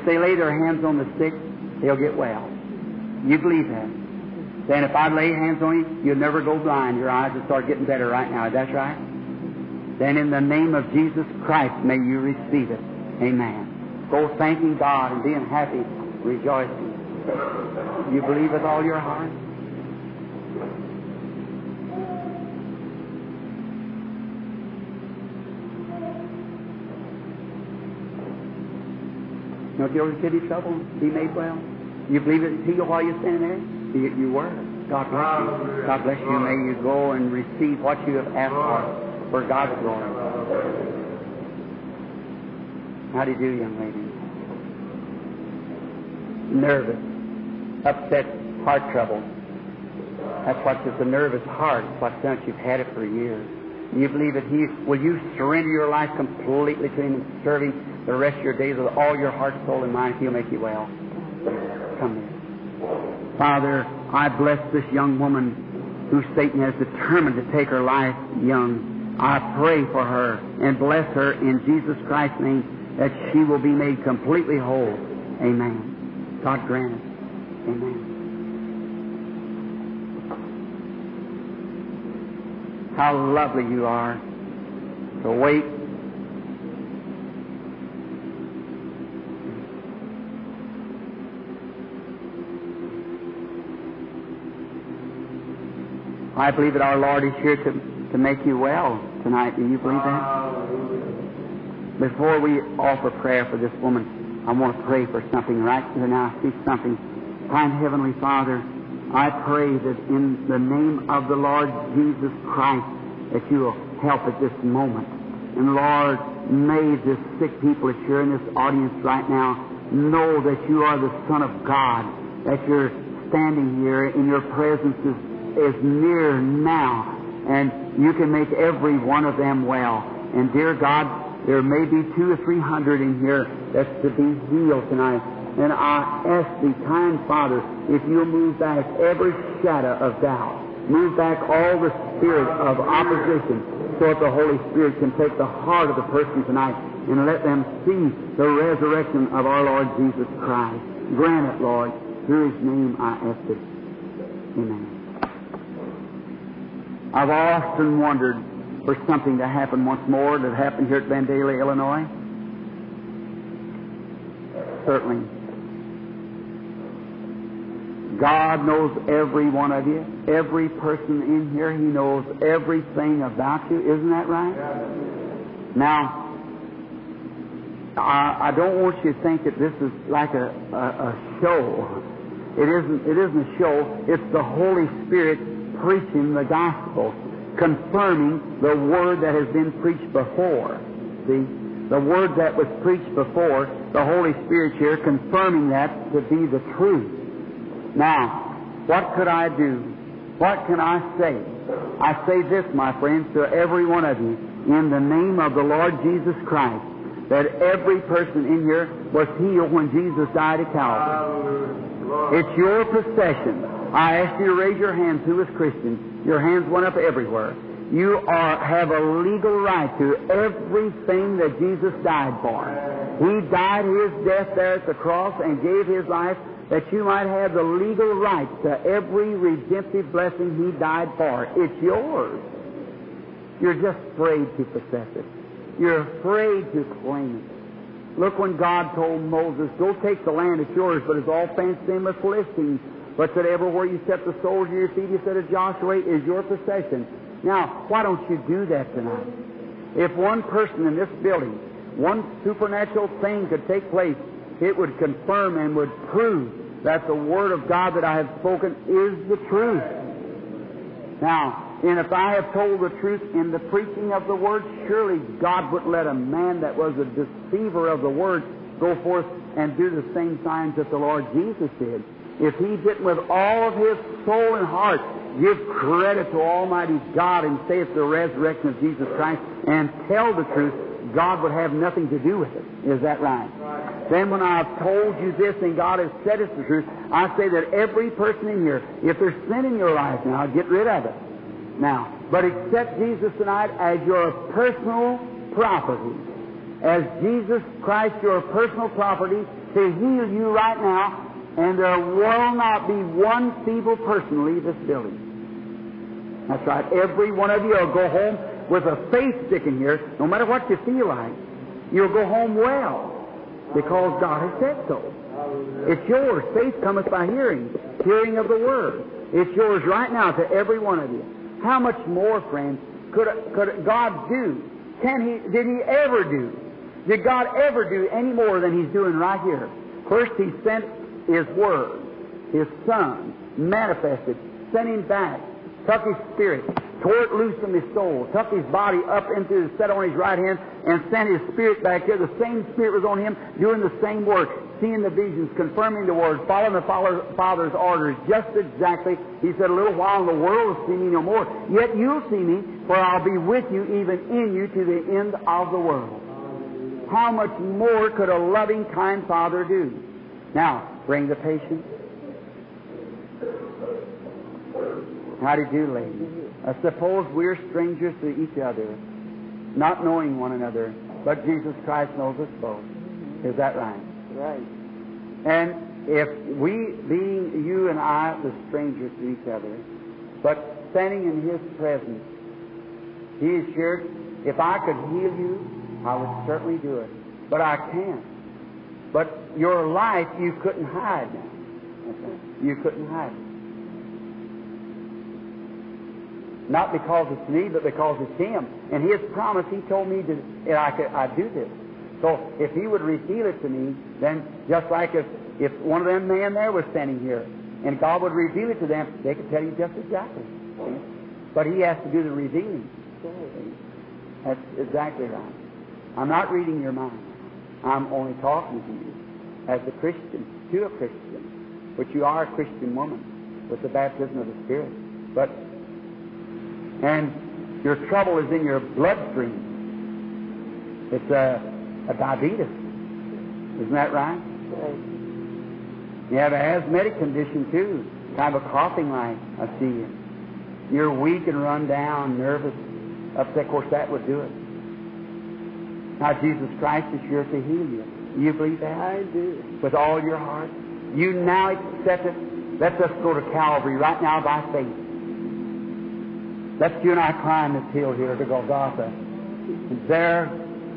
If they lay their hands on the sick, they'll get well. You believe that? Then if I lay hands on you, you'll never go blind. Your eyes will start getting better right now. That's right. Then in the name of Jesus Christ, may you receive it. Amen. Go thanking God and being happy, rejoicing. You believe with all your heart? You know, if you're in kidney trouble, be made well. You believe it to you while you're standing there? You, you were. God bless you. God bless you. May you go and receive what you have asked for, for God's glory. How do you do, young lady? Nervous, upset, heart trouble. That's what's just a nervous heart. It's what's done. You've had it for years. You believe that He will you surrender your life completely to Him and serve Him the rest of your days with all your heart, soul, and mind. He'll make you well. Come here. Father, I bless this young woman who Satan has determined to take her life young. I pray for her and bless her in Jesus Christ's name, that she will be made completely whole. Amen. God grant it. Amen. How lovely you are to wait. I believe that our Lord is here to, to make you well tonight. Do you believe that? Before we offer prayer for this woman, I want to pray for something right here now. Speak something. Kind Heavenly Father, I pray that in the name of the Lord Jesus Christ that you will help at this moment. And Lord, may this sick people that are in this audience right now know that you are the Son of God, that you're standing here in your presence is, is near now, and you can make every one of them well. And dear God, there may be two or three hundred in here that's to be healed tonight. And I ask thee, kind Father, if you'll move back every shadow of doubt, move back all the spirit of opposition, so that the Holy Spirit can take the heart of the person tonight and let them see the resurrection of our Lord Jesus Christ. Grant it, Lord. Through His name I ask it. Amen. I've often wondered for something to happen once more that happened here at Vandalia, Illinois. Certainly. God knows every one of you. Every person in here, He knows everything about you. Isn't that right? Yeah. Now, I, I don't want you to think that this is like a, a, a show. It isn't, it isn't a show. It's the Holy Spirit preaching the gospel, confirming the word that has been preached before. See? The word that was preached before, the Holy Spirit here confirming that to be the truth. Now, what could I do? What can I say? I say this, my friends, to every one of you, in the name of the Lord Jesus Christ, that every person in here was healed when Jesus died at Calvary. It's your procession. I ask you to raise your hands who is Christian. Your hands went up everywhere. You are have a legal right to everything that Jesus died for. He died His death there at the cross and gave His life that you might have the legal right to every redemptive blessing He died for. It's yours. You're just afraid to possess it. You're afraid to claim it. Look, when God told Moses, go take the land, it's yours, but it's all fenced in with Philistines. But that everywhere you set the soles of your feet, you said to Joshua, is your possession. Now, why don't you do that tonight? If one person in this building, one supernatural thing could take place, it would confirm and would prove that the Word of God that I have spoken is the truth. Now, and if I have told the truth in the preaching of the Word, surely God would let a man that was a deceiver of the Word go forth and do the same signs that the Lord Jesus did. If he didn't with all of his soul and heart give credit to Almighty God and say it's the resurrection of Jesus Christ and tell the truth, God would have nothing to do with it. Is that right? Right. Then when I've told you this and God has said it's the truth, I say that every person in here, if there's sin in your life now, get rid of it now. But accept Jesus tonight as your personal property. As Jesus Christ, your personal property, to heal you right now. And there will not be one feeble person leave this building. That's right. Every one of you will go home with a faith sticking here, no matter what you feel like. You'll go home well, because God has said so. It's yours. Faith cometh by hearing, hearing of the Word. It's yours right now to every one of you. How much more, friends, could could God do? Can He? Did He ever do? Did God ever do any more than He's doing right here? First, He sent His Word, His Son, manifested, sent Him back, took His Spirit, tore it loose from His soul, took His body up into, set on His right hand, and sent His Spirit back here. The same Spirit was on Him, doing the same work, seeing the visions, confirming the Word, following the Father's orders, just exactly. He said, a little while in the world will see me no more, yet you'll see me, for I'll be with you, even in you, to the end of the world. How much more could a loving, kind Father do? Now, bring the patient. How do you do, ladies? Uh, suppose we're strangers to each other, not knowing one another, but Jesus Christ knows us both. Is that right? Right. And if we, being you and I, the strangers to each other, but standing in His presence, He is sure, if I could heal you, I would certainly do it. But I can't. But your life, you couldn't hide now. You couldn't hide it. Not because it's me, but because it's Him. And His promise, He told me that I could, I'd do this. So if he would reveal it to me, then just like if, if one of them men there was standing here, and God would reveal it to them, they could tell you just exactly. But he has to do the revealing. That's exactly right. I'm not reading your mind. I'm only talking to you as a Christian, to a Christian. But you are a Christian woman with the baptism of the Spirit. But, and your trouble is in your bloodstream. It's a, a diabetes. Isn't that right? You have an asthmatic condition too, kind of a coughing like I see you. You're weak and run down, nervous, upset. Of course, that would do it. Now, Jesus Christ is here to heal you. You believe that? I do. With all your heart. You now accept it. Let's just go to Calvary right now by faith. Let's you and I climb this hill here to Golgotha. There,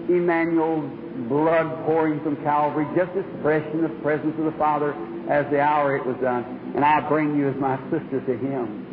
Emmanuel's blood pouring from Calvary, just as fresh in the presence of the Father as the hour it was done. And I bring you as my sister to Him.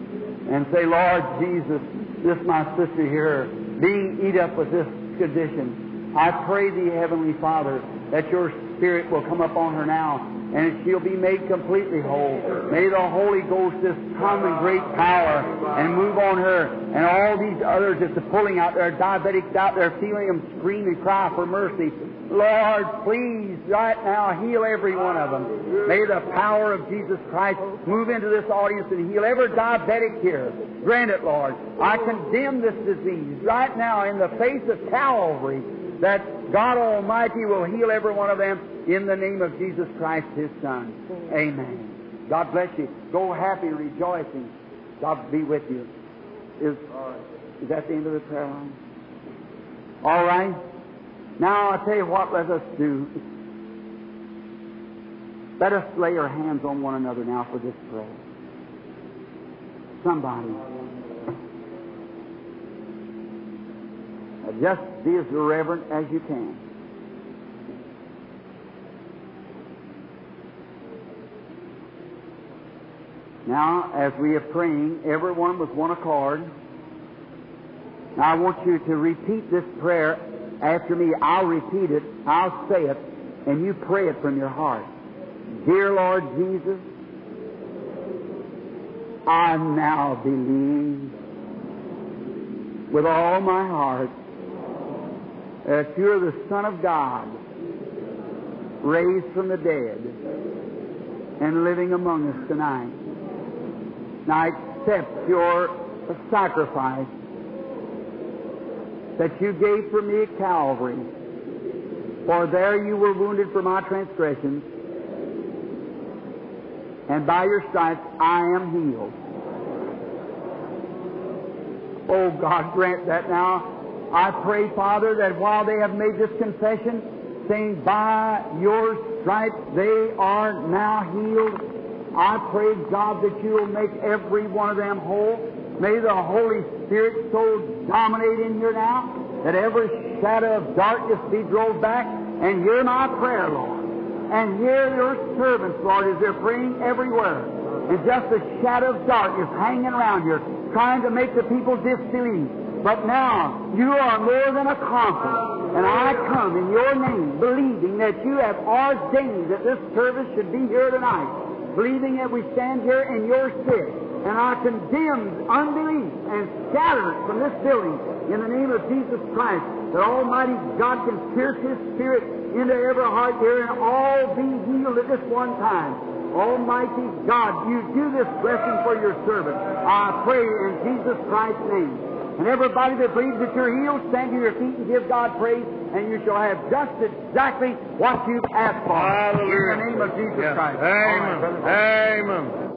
And say, Lord Jesus, this my sister here, being eat up with this condition, I pray Thee, Heavenly Father, that Your Spirit will come upon her now, and she'll be made completely whole. May the Holy Ghost just come in great power and move on her, and all these others that's pulling out there, diabetics out there, feeling them scream and cry for mercy. Lord, please, right now, heal every one of them. May the power of Jesus Christ move into this audience and heal every diabetic here. Grant it, Lord. I condemn this disease right now in the face of Calvary, that God Almighty will heal every one of them in the name of Jesus Christ, His Son. Amen. God bless you. Go happy, rejoicing. God be with you. Is, is that the end of the prayer line? All right. Now, I'll tell you what, let us do. Let us lay our hands on one another now for this prayer. Somebody. Just be as reverent as you can. Now, as we are praying, everyone with one accord, now I want you to repeat this prayer after me. I'll repeat it, I'll say it, and you pray it from your heart. Dear Lord Jesus, I now believe with all my heart that You're the Son of God, raised from the dead and living among us tonight. Now I accept Your sacrifice that You gave for me at Calvary, for there You were wounded for my transgressions, and by Your stripes I am healed. Oh God, grant that now. I pray, Father, that while they have made this confession, saying, by Your stripes they are now healed, I pray, God, that You will make every one of them whole. May the Holy Spirit so dominate in here now that every shadow of darkness be drove back. And hear my prayer, Lord. And hear Your servants, Lord, as they're praying everywhere. And just the shadow of darkness hanging around here, trying to make the people disbelieve. But now, You are more than a conqueror. And I come in Your name, believing that You have ordained that this service should be here tonight, believing that we stand here in Your Spirit. And I condemn unbelief and scatter it from this building in the name of Jesus Christ, that Almighty God can pierce His Spirit into every heart here and all be healed at this one time. Almighty God, You do this blessing for Your servant. I pray in Jesus Christ's name. And everybody that believes that you're healed, stand to your feet and give God praise, and you shall have just exactly what you've asked for. Hallelujah. In the name of Jesus yeah. Christ. Amen. Right, Amen.